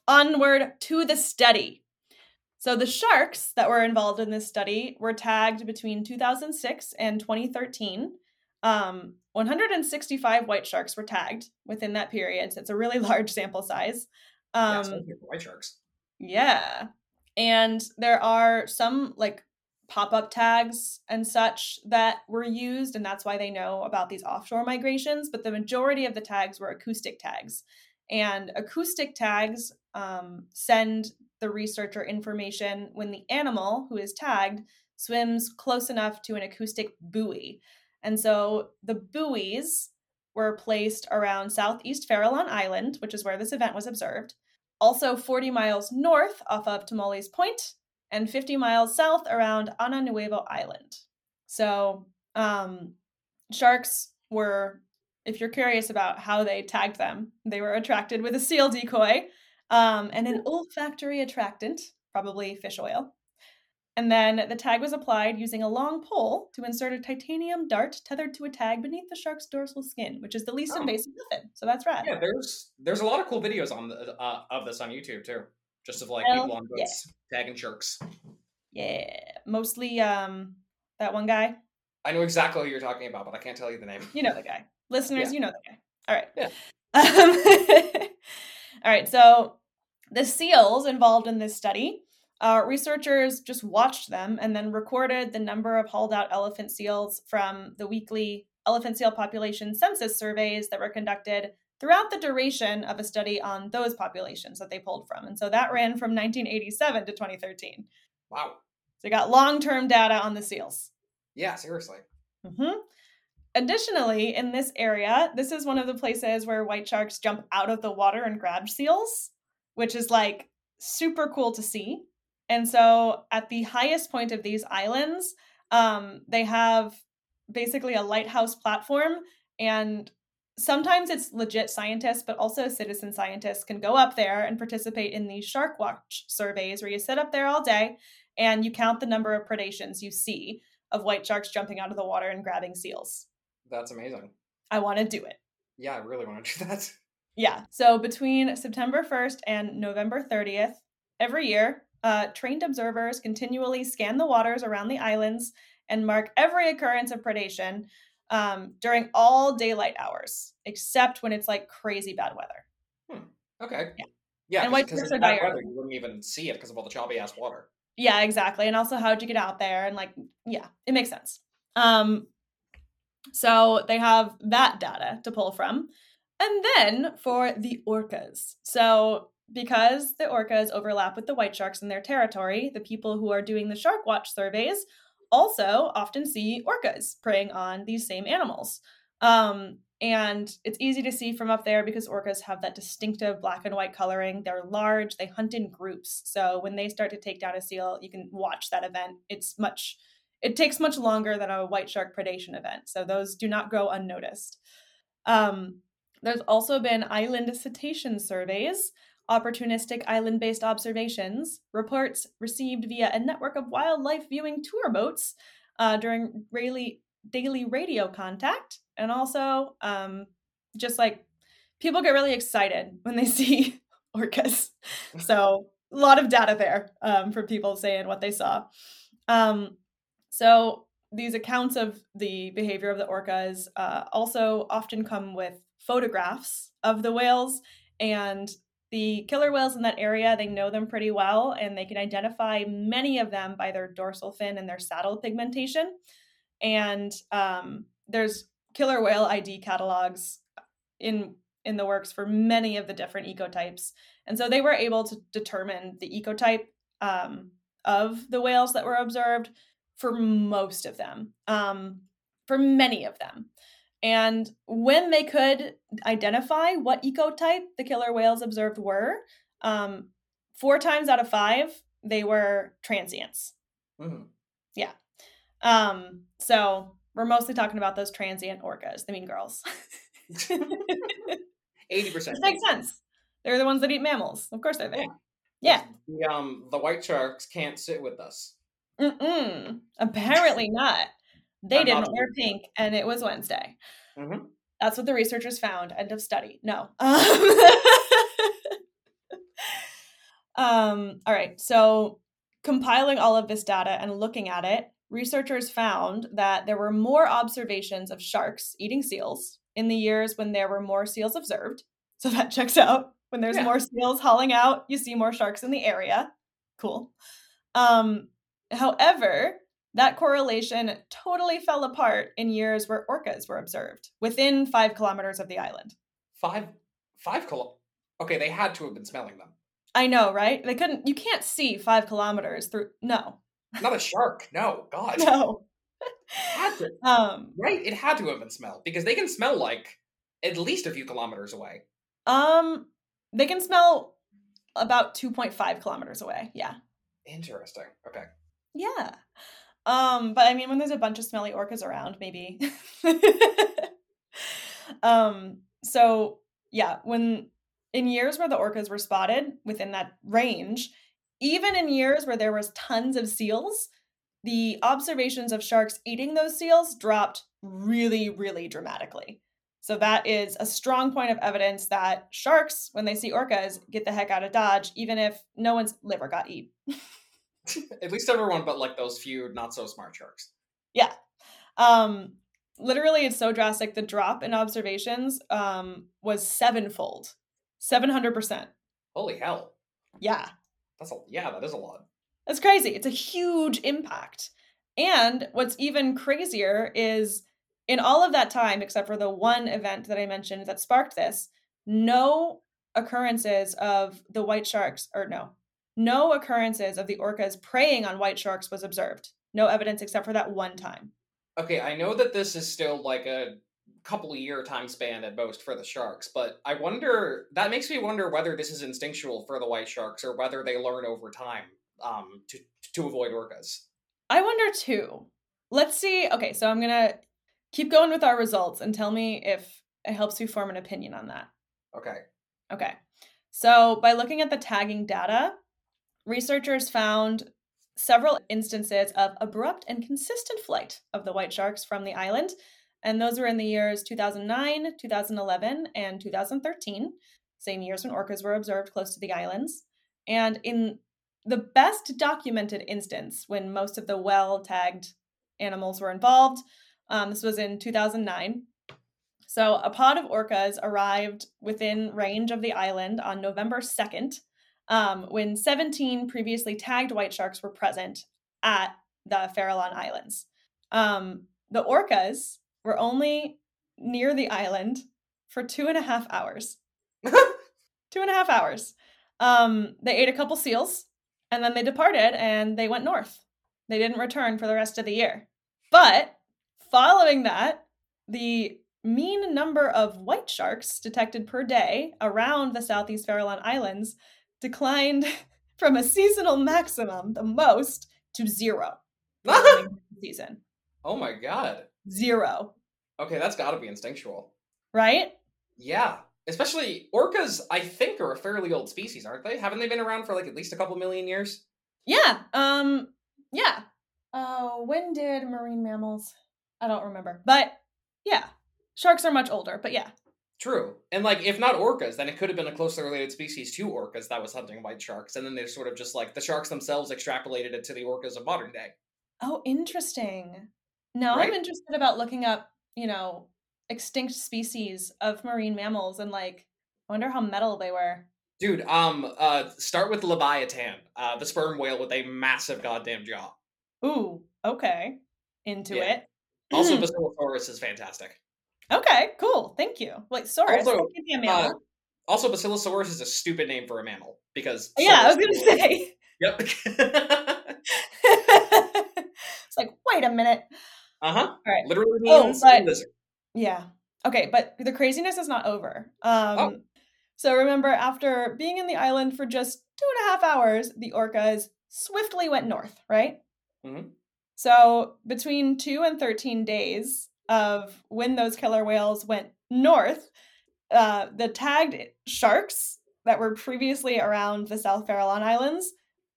onward to the study. So the sharks that were involved in this study were tagged between two thousand six and twenty thirteen. Um, one hundred sixty-five white sharks were tagged within that period. So it's a really large sample size. Um, yeah, so white sharks. Yeah. And there are some like pop-up tags and such that were used, and that's why they know about these offshore migrations. But the majority of the tags were acoustic tags. And acoustic tags um, send the researcher information when the animal who is tagged swims close enough to an acoustic buoy. And so the buoys were placed around southeast Farallon Island, which is where this event was observed. Also forty miles north off of Tomales Point and fifty miles south around Año Nuevo Island. So um, sharks were, if you're curious about how they tagged them, they were attracted with a seal decoy. Um, and an olfactory attractant, probably fish oil. And then the tag was applied using a long pole to insert a titanium dart tethered to a tag beneath the shark's dorsal skin, which is the least oh. invasive method. So that's rad. Yeah, there's there's a lot of cool videos on the, uh, of this on YouTube too, just of like well, people on boats yeah. tagging sharks. Yeah, mostly um, that one guy. I know exactly who you're talking about, but I can't tell you the name. You know the guy. Listeners, yeah. you know the guy. All right. Yeah. Um, all right. So the seals involved in this study, uh, researchers just watched them and then recorded the number of hauled out elephant seals from the weekly elephant seal population census surveys that were conducted throughout the duration of a study on those populations that they pulled from. And so that ran from nineteen eighty-seven to twenty thirteen. Wow. So you got long-term data on the seals. Yeah, seriously. Mm-hmm. Additionally, in this area, this is one of the places where white sharks jump out of the water and grab seals, which is like super cool to see. And so at the highest point of these islands, um, they have basically a lighthouse platform, and sometimes it's legit scientists, but also citizen scientists can go up there and participate in these shark watch surveys where you sit up there all day and you count the number of predations you see of white sharks jumping out of the water and grabbing seals. That's amazing. I want to do it. Yeah, I really want to do that. Yeah. So between September first and November thirtieth, every year, uh, trained observers continually scan the waters around the islands and mark every occurrence of predation um, during all daylight hours, except when it's like crazy bad weather. Hmm. Okay. Yeah. Yeah, and white sharks are dire. Weather, you wouldn't even see it because of all the choppy ass water. Yeah, exactly. And also how'd you get out there? And like, yeah, it makes sense. Um, so they have that data to pull from. And then for the orcas. So because the orcas overlap with the white sharks in their territory, the people who are doing the shark watch surveys also often see orcas preying on these same animals. Um, and it's easy to see from up there because orcas have that distinctive black and white coloring. They're large, they hunt in groups. So when they start to take down a seal, you can watch that event. It's much, it takes much longer than a white shark predation event. So those do not go unnoticed. Um, there's also been island cetacean surveys, opportunistic island-based observations, reports received via a network of wildlife viewing tour boats uh, during really daily radio contact. And also um, just like people get really excited when they see orcas. So a lot of data there um, for people saying what they saw. Um, so these accounts of the behavior of the orcas uh, also often come with photographs of the whales, and the killer whales in that area, they know them pretty well, and they can identify many of them by their dorsal fin and their saddle pigmentation. And um, there's killer whale I D catalogs in in the works for many of the different ecotypes. And so they were able to determine the ecotype um, of the whales that were observed for most of them, um, for many of them. And when they could identify what ecotype the killer whales observed were, um, four times out of five, they were transients. Mm-hmm. Yeah. Um, so we're mostly talking about those transient orcas, the mean girls. eighty percent. It makes sense. They're the ones that eat mammals. Of course they're there. Yeah. yeah. The, um, the white sharks can't sit with us. Mm-mm. Apparently not. They I'm didn't wear pink, and it was Wednesday. Mm-hmm. That's what the researchers found. End of study. No. Um, um, all right. So compiling all of this data and looking at it, researchers found that there were more observations of sharks eating seals in the years when there were more seals observed. So that checks out. When there's yeah. more seals hauling out, you see more sharks in the area. Cool. Um, however... that correlation totally fell apart in years where orcas were observed within five kilometers of the island. Five, five kilometers? Okay, they had to have been smelling them. I know, right? They couldn't, you can't see five kilometers through, no. Not a shark, no, God. No. Had to, um, right? It had to have been smelled because they can smell like at least a few kilometers away. Um, they can smell about two point five kilometers away, yeah. Interesting, okay. Yeah. Um, but I mean, when there's a bunch of smelly orcas around, maybe. um, so yeah, when in years where the orcas were spotted within that range, even in years where there was tons of seals, the observations of sharks eating those seals dropped really, really dramatically. So that is a strong point of evidence that sharks, when they see orcas, get the heck out of Dodge, even if no one's liver got eaten. At least everyone but like those few not so smart sharks. Yeah. Um, literally it's so drastic. The drop in observations um, was sevenfold, seven hundred percent. Holy hell. Yeah. That's a, yeah, that is a lot. That's crazy. It's a huge impact. And what's even crazier is in all of that time, except for the one event that I mentioned that sparked this, no occurrences of the white sharks, or no, no occurrences of the orcas preying on white sharks was observed. No evidence except for that one time. Okay, I know that this is still like a couple year time span at most for the sharks, but I wonder, that makes me wonder whether this is instinctual for the white sharks or whether they learn over time um, to, to avoid orcas. I wonder too. Let's see. Okay, so I'm going to keep going with our results and tell me if it helps you form an opinion on that. Okay. Okay. So by looking at the tagging data, researchers found several instances of abrupt and consistent flight of the white sharks from the island. And those were in the years two thousand nine, two thousand eleven, and two thousand thirteen, same years when orcas were observed close to the islands. And in the best documented instance, when most of the well-tagged animals were involved, um, this was in two thousand nine. So a pod of orcas arrived within range of the island on November second, um, when seventeen previously tagged white sharks were present at the Farallon Islands. Um, the orcas were only near the island for two and a half hours. two and a half hours. Um, they ate a couple seals, and then they departed, and they went north. They didn't return for the rest of the year. But following that, the mean number of white sharks detected per day around the Southeast Farallon Islands declined from a seasonal maximum, the most, to zero. Season. Oh my god. Zero. Okay, that's got to be instinctual. Right? Yeah. Especially orcas, I think, are a fairly old species, aren't they? Haven't they been around for like at least a couple million years? Yeah. Um. Yeah. Oh, uh, when did marine mammals? I don't remember. But yeah, sharks are much older. But yeah. True. And like, if not orcas, then it could have been a closely related species to orcas that was hunting white sharks, and then they're sort of just like the sharks themselves extrapolated it to the orcas of modern day. Oh, interesting. Now right? I'm interested about looking up, you know, extinct species of marine mammals, and like I wonder how metal they were. Dude, um uh start with Leviathan, uh the sperm whale with a massive goddamn jaw. Ooh, okay. Into yeah. it. Also Bacillosaurus is fantastic. Okay, cool. Thank you. Wait, Saurus also, that could be a mammal. Uh, also Bacillosaurus is a stupid name for a mammal because yeah, I was gonna say. Yep. It's like, wait a minute. Uh-huh. All right. Literally means oh, but- lizard. Yeah. Okay, but the craziness is not over. Um, oh. So remember, after being in the island for just two and a half hours, the orcas swiftly went north, right? Mm-hmm. So between two and thirteen days of when those killer whales went north, uh, the tagged sharks that were previously around the South Farallon Islands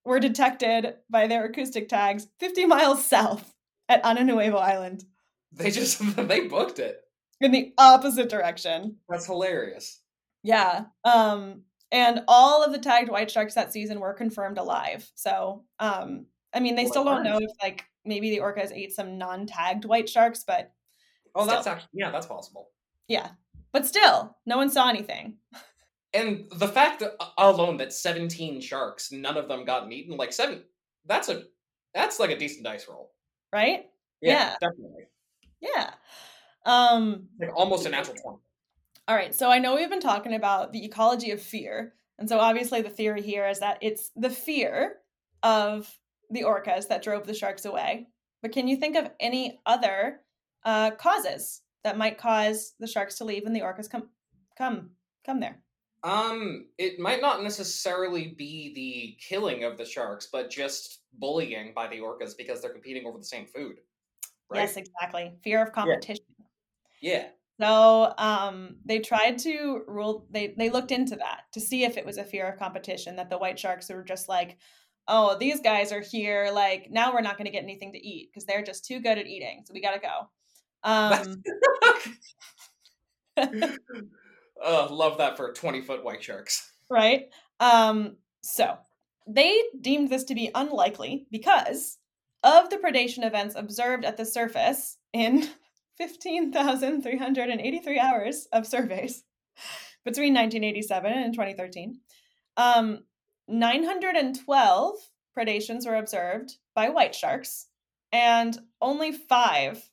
were detected by their acoustic tags fifty miles south at Año Nuevo Island. They just, they booked it. In the opposite direction. That's hilarious. Yeah. Um, and all of the tagged white sharks that season were confirmed alive. So, um, I mean, they well, still don't know if, like, maybe the orcas ate some non-tagged white sharks, but oh, still. That's actually, yeah, that's possible. Yeah. But still, no one saw anything. And the fact that, alone that seventeen sharks, none of them got eaten, like, seven, that's a, that's like a decent dice roll. Right? Yeah. yeah. Definitely. Yeah. Um, like almost a natural twenty. All right. So I know we've been talking about the ecology of fear. And so obviously the theory here is that it's the fear of the orcas that drove the sharks away. But can you think of any other uh, causes that might cause the sharks to leave and the orcas come, come, come there? Um, it might not necessarily be the killing of the sharks, but just bullying by the orcas because they're competing over the same food. Right? Yes, exactly. Fear of competition. Yeah. yeah. So um, they tried to rule, they, they looked into that to see if it was a fear of competition, that the white sharks were just like, oh, these guys are here. Like, now we're not going to get anything to eat because they're just too good at eating. So we got to go. Um, oh, love that for twenty-foot white sharks. Right? Um, so they deemed this to be unlikely because of the predation events observed at the surface in fifteen thousand three hundred eighty-three hours of surveys between nineteen eighty-seven and twenty thirteen. Um, nine hundred twelve predations were observed by white sharks, and only five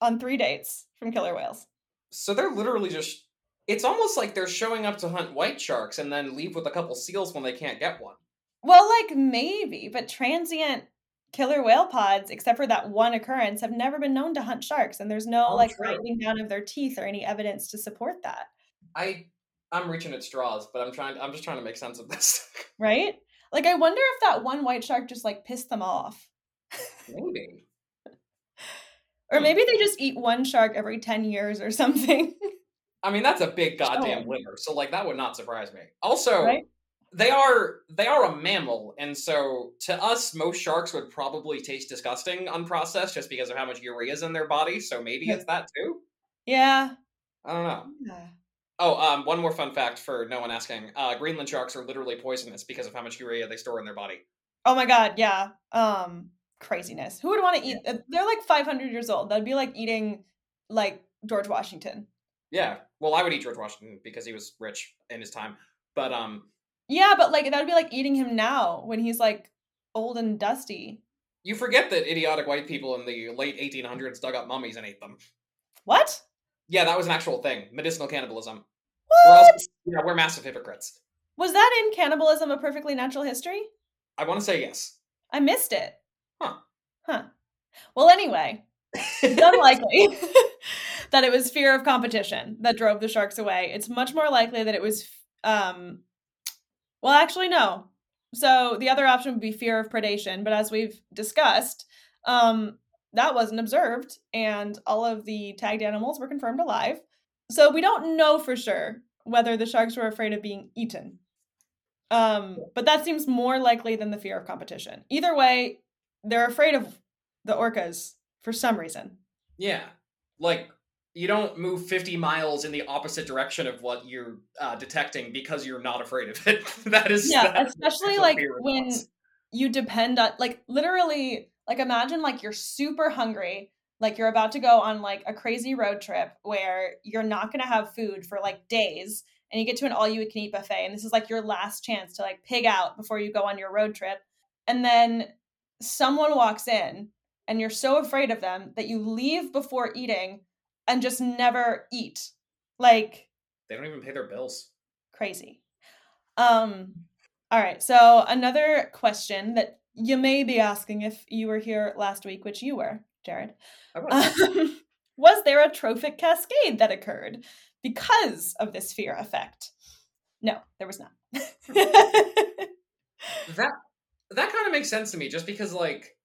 on three dates from killer whales. So they're literally just, it's almost like they're showing up to hunt white sharks and then leave with a couple seals when they can't get one. Well, like maybe, but transient killer whale pods, except for that one occurrence, have never been known to hunt sharks, and there's no oh, like true. writing down of their teeth or any evidence to support that. I, I'm reaching at straws, but I'm trying, I'm just trying to make sense of this. Right? Like, I wonder if that one white shark just like pissed them off. Maybe. Or maybe they just eat one shark every ten years or something. I mean, that's a big goddamn oh. liver. So like, that would not surprise me. Also, right? they are they are a mammal. And so to us, most sharks would probably taste disgusting unprocessed just because of how much urea is in their body. So maybe it's that too. Yeah. I don't know. Yeah. Oh, um, one more fun fact for no one asking. Uh, Greenland sharks are literally poisonous because of how much urea they store in their body. Oh my God. Yeah. Um, craziness. Who would want to eat? Yeah. They're like five hundred years old. That'd be like eating like George Washington. Yeah. Well, I would eat George Washington because he was rich in his time. But, um. Yeah, but like, that'd be like eating him now when he's like old and dusty. You forget that idiotic white people in the late eighteen hundreds dug up mummies and ate them. What? Yeah, that was an actual thing. Medicinal cannibalism. What? We're also, yeah, we're massive hypocrites. Was that in Cannibalism, A Perfectly Natural History? I want to say yes. I missed it. Huh. Huh. Well, anyway, it's unlikely that it was fear of competition that drove the sharks away. It's much more likely that it was, um, well, actually, no. So the other option would be fear of predation. But as we've discussed, um, that wasn't observed, and all of the tagged animals were confirmed alive. So we don't know for sure whether the sharks were afraid of being eaten. Um, but that seems more likely than the fear of competition. Either way, they're afraid of the orcas for some reason. Yeah. Like, you don't move fifty miles in the opposite direction of what you're uh, detecting because you're not afraid of it. That is... Yeah, that especially like when you depend on... Like, literally... Like, imagine, like, you're super hungry, like, you're about to go on, like, a crazy road trip where you're not going to have food for, like, days, and you get to an all-you-can-eat buffet, and this is, like, your last chance to, like, pig out before you go on your road trip, and then someone walks in, and you're so afraid of them that you leave before eating and just never eat. Like... They don't even pay their bills. Crazy. Um, all right, so another question that you may be asking if you were here last week, which you were, Jared. I was. Um, was there a trophic cascade that occurred because of this fear effect? No, there was not. that that kind of makes sense to me, just because, like,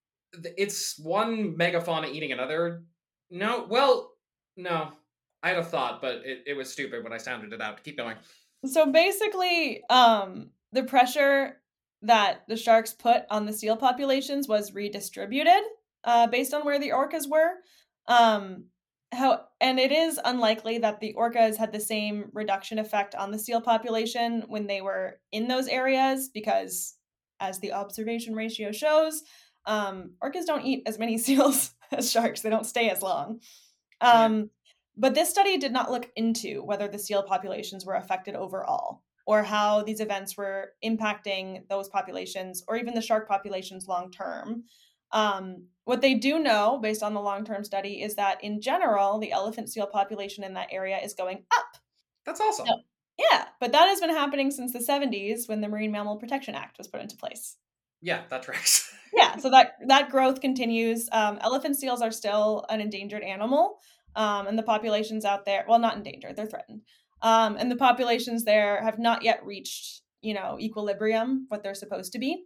it's one megafauna eating another. No, well, no. I had a thought, but it, it was stupid when I sounded it out. Keep going. So basically, um, the pressure... that the sharks put on the seal populations was redistributed uh, based on where the orcas were. Um, how, and it is unlikely that the orcas had the same reduction effect on the seal population when they were in those areas because, as the observation ratio shows, um, orcas don't eat as many seals as sharks. They don't stay as long. Um, yeah. But this study did not look into whether the seal populations were affected overall, or how these events were impacting those populations, or even the shark populations long-term. Um, what they do know, based on the long-term study, is that in general, the elephant seal population in that area is going up. That's awesome. So, yeah, but that has been happening since the seventies when the Marine Mammal Protection Act was put into place. Yeah, that tracks. Yeah, so that, that growth continues. Um, elephant seals are still an endangered animal, um, and the populations out there, well, not endangered, they're threatened. Um, and the populations there have not yet reached, you know, equilibrium, what they're supposed to be.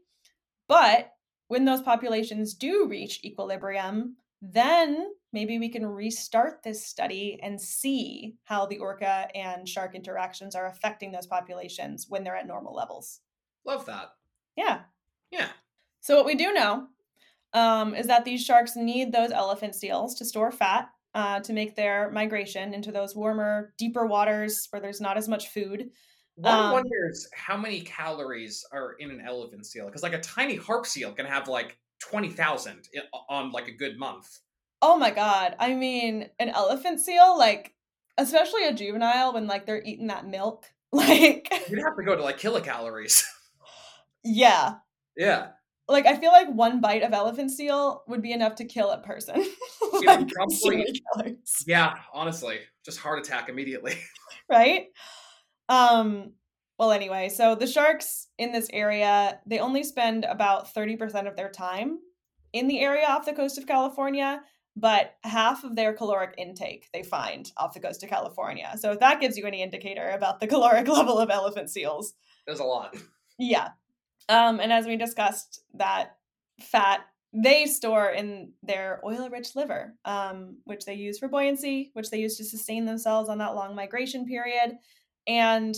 But when those populations do reach equilibrium, then maybe we can restart this study and see how the orca and shark interactions are affecting those populations when they're at normal levels. Love that. Yeah. Yeah. So what we do know um, is that these sharks need those elephant seals to store fat. Uh, to make their migration into those warmer, deeper waters where there's not as much food. One um, wonders how many calories are in an elephant seal. Because like a tiny harp seal can have like twenty thousand on like a good month. Oh my God. I mean, an elephant seal, like, especially a juvenile, when like they're eating that milk, like you'd have to go to like kilocalories. Yeah. Yeah. Like, I feel like one bite of elephant seal would be enough to kill a person. like, yeah, probably, yeah, honestly, just heart attack immediately. Right? Um, well, anyway, so the sharks in this area, they only spend about thirty percent of their time in the area off the coast of California, but half of their caloric intake they find off the coast of California. So if that gives you any indicator about the caloric level of elephant seals. There's a lot. Yeah. Um, and as we discussed, that fat they store in their oil-rich liver, um, which they use for buoyancy, which they use to sustain themselves on that long migration period. And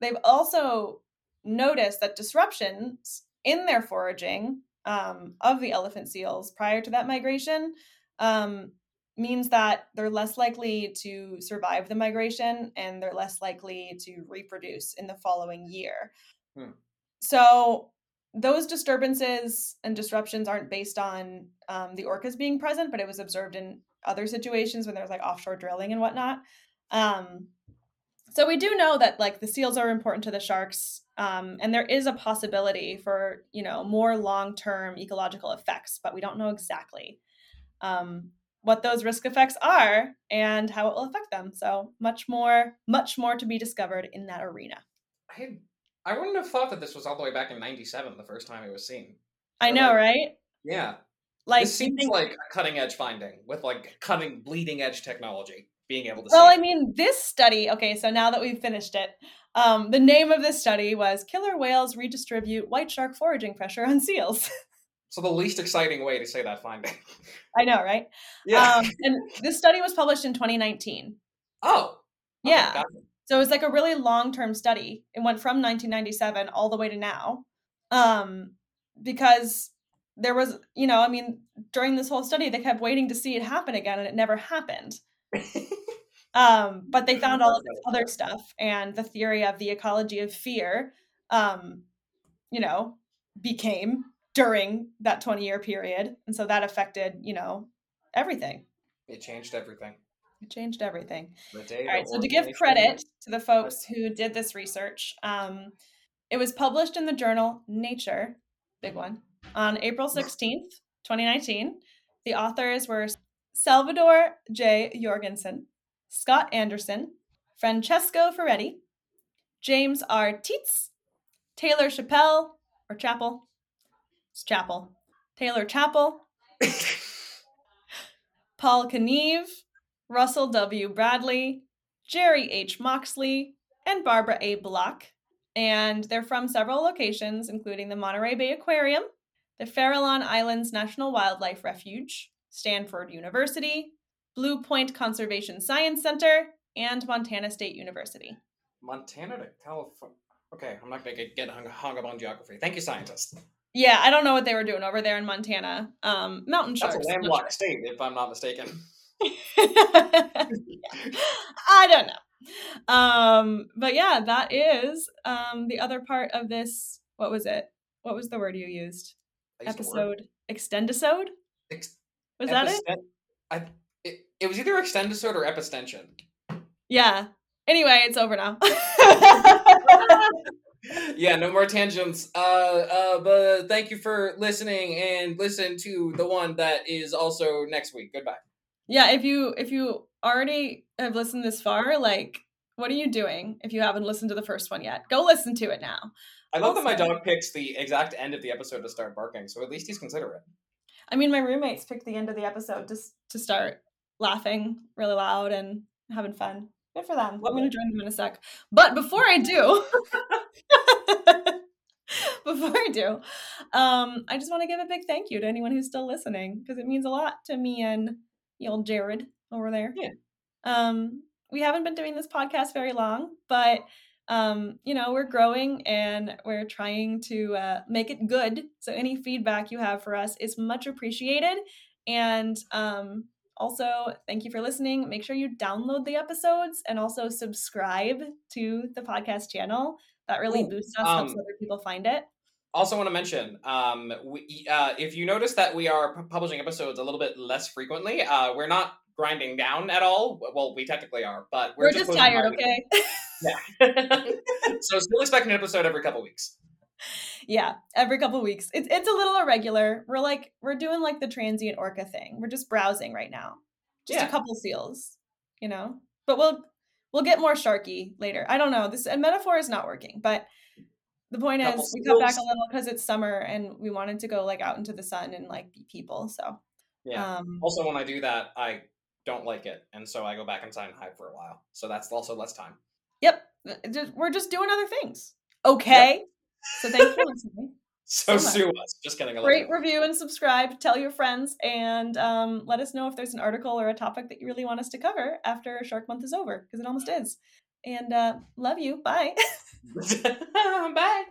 they've also noticed that disruptions in their foraging um, of the elephant seals prior to that migration um, means that they're less likely to survive the migration, and they're less likely to reproduce in the following year. Hmm. So those disturbances and disruptions aren't based on um, the orcas being present, but it was observed in other situations when there was like offshore drilling and whatnot. Um, so we do know that like the seals are important to the sharks, um, and there is a possibility for, you know, more long-term ecological effects, but we don't know exactly um, what those risk effects are and how it will affect them. So much more, much more to be discovered in that arena. I- I wouldn't have thought that this was all the way back in ninety-seven, the first time it was seen. I know, like, right? Yeah. Like, this seems think... like a cutting-edge finding with, like, cutting, bleeding-edge technology being able to well, see Well, I mean, this study... Okay, so now that we've finished it, um, the name of this study was Killer Whales Redistribute White Shark Foraging Pressure on Seals. So the least exciting way to say that finding. I know, right? Yeah. Um, and this study was published in twenty nineteen. Oh. Okay, yeah. Gotcha. So it was like a really long-term study. It went from nineteen ninety-seven all the way to now, um, because there was, you know, I mean, during this whole study, they kept waiting to see it happen again, and it never happened. um, but they found all of this other stuff, and the theory of the ecology of fear, um, you know, became during that twenty-year period. And so that affected, you know, everything. It changed everything. changed everything. All right, so to give credit to the folks who did this research, um, it was published in the journal Nature, big one, on April sixteenth, twenty nineteen. The authors were Salvador J. Jorgensen, Scott Anderson, Francesco Ferretti, James R. Tietz, Taylor Chapple, or Chapel, it's Chapel, Taylor Chapple, Paul Knieve, Russell W. Bradley, Jerry H. Moxley, and Barbara A. Block. And they're from several locations, including the Monterey Bay Aquarium, the Farallon Islands National Wildlife Refuge, Stanford University, Blue Point Conservation Science Center, and Montana State University. Montana to California. Okay, I'm not going to get hung, hung up on geography. Thank you, scientists. Yeah, I don't know what they were doing over there in Montana. Um, mountain sharks. That's a landlocked state, if I'm not mistaken. I don't know. Um, but yeah, that is um, the other part of this. What was it? What was the word you used? used episode. Extendisode? Ex- was episten- that it? I, it? It was either extendisode or epistension. Yeah. Anyway, it's over now. Yeah, no more tangents. Uh, uh, but thank you for listening, and listen to the one that is also next week. Goodbye. Yeah, if you if you already have listened this far, like, what are you doing if you haven't listened to the first one yet? Go listen to it now. I love also, that my dog picks the exact end of the episode to start barking, so at least he's considerate. I mean, my roommates picked the end of the episode to, to start laughing really loud and having fun. Good for them. Well, I'm going to join them in a sec. But before I do, before I do, um, I just want to give a big thank you to anyone who's still listening, because it means a lot to me and the old Jared over there. Yeah. Um, we haven't been doing this podcast very long, but, um, you know, we're growing and we're trying to uh, make it good. So any feedback you have for us is much appreciated. And um, also, thank you for listening. Make sure you download the episodes and also subscribe to the podcast channel. That really Ooh, boosts us, um, helps other people find it. Also want to mention, um, we, uh, if you notice that we are p- publishing episodes a little bit less frequently, uh, we're not grinding down at all. Well, we technically are, but we're, we're just, just tired, okay? Yeah. So still expect an episode every couple weeks. Yeah, every couple weeks. It's it's a little irregular. We're like, we're doing like the transient orca thing. We're just browsing right now. Just yeah. a couple seals, you know? But we'll we'll get more sharky later. I don't know. This and metaphor is not working, but... The point Couple is we got back a little because it's summer and we wanted to go like out into the sun and like be people. So yeah. Um, also, when I do that, I don't like it. And so I go back inside and hide for a while. So that's also less time. Yep. We're just doing other things. Okay. Yep. So thanks for listening. So, so sue us. Just kidding. Great review and subscribe. Tell your friends and um, let us know if there's an article or a topic that you really want us to cover after Shark Month is over, because it almost is. And uh, love you. Bye. Bye.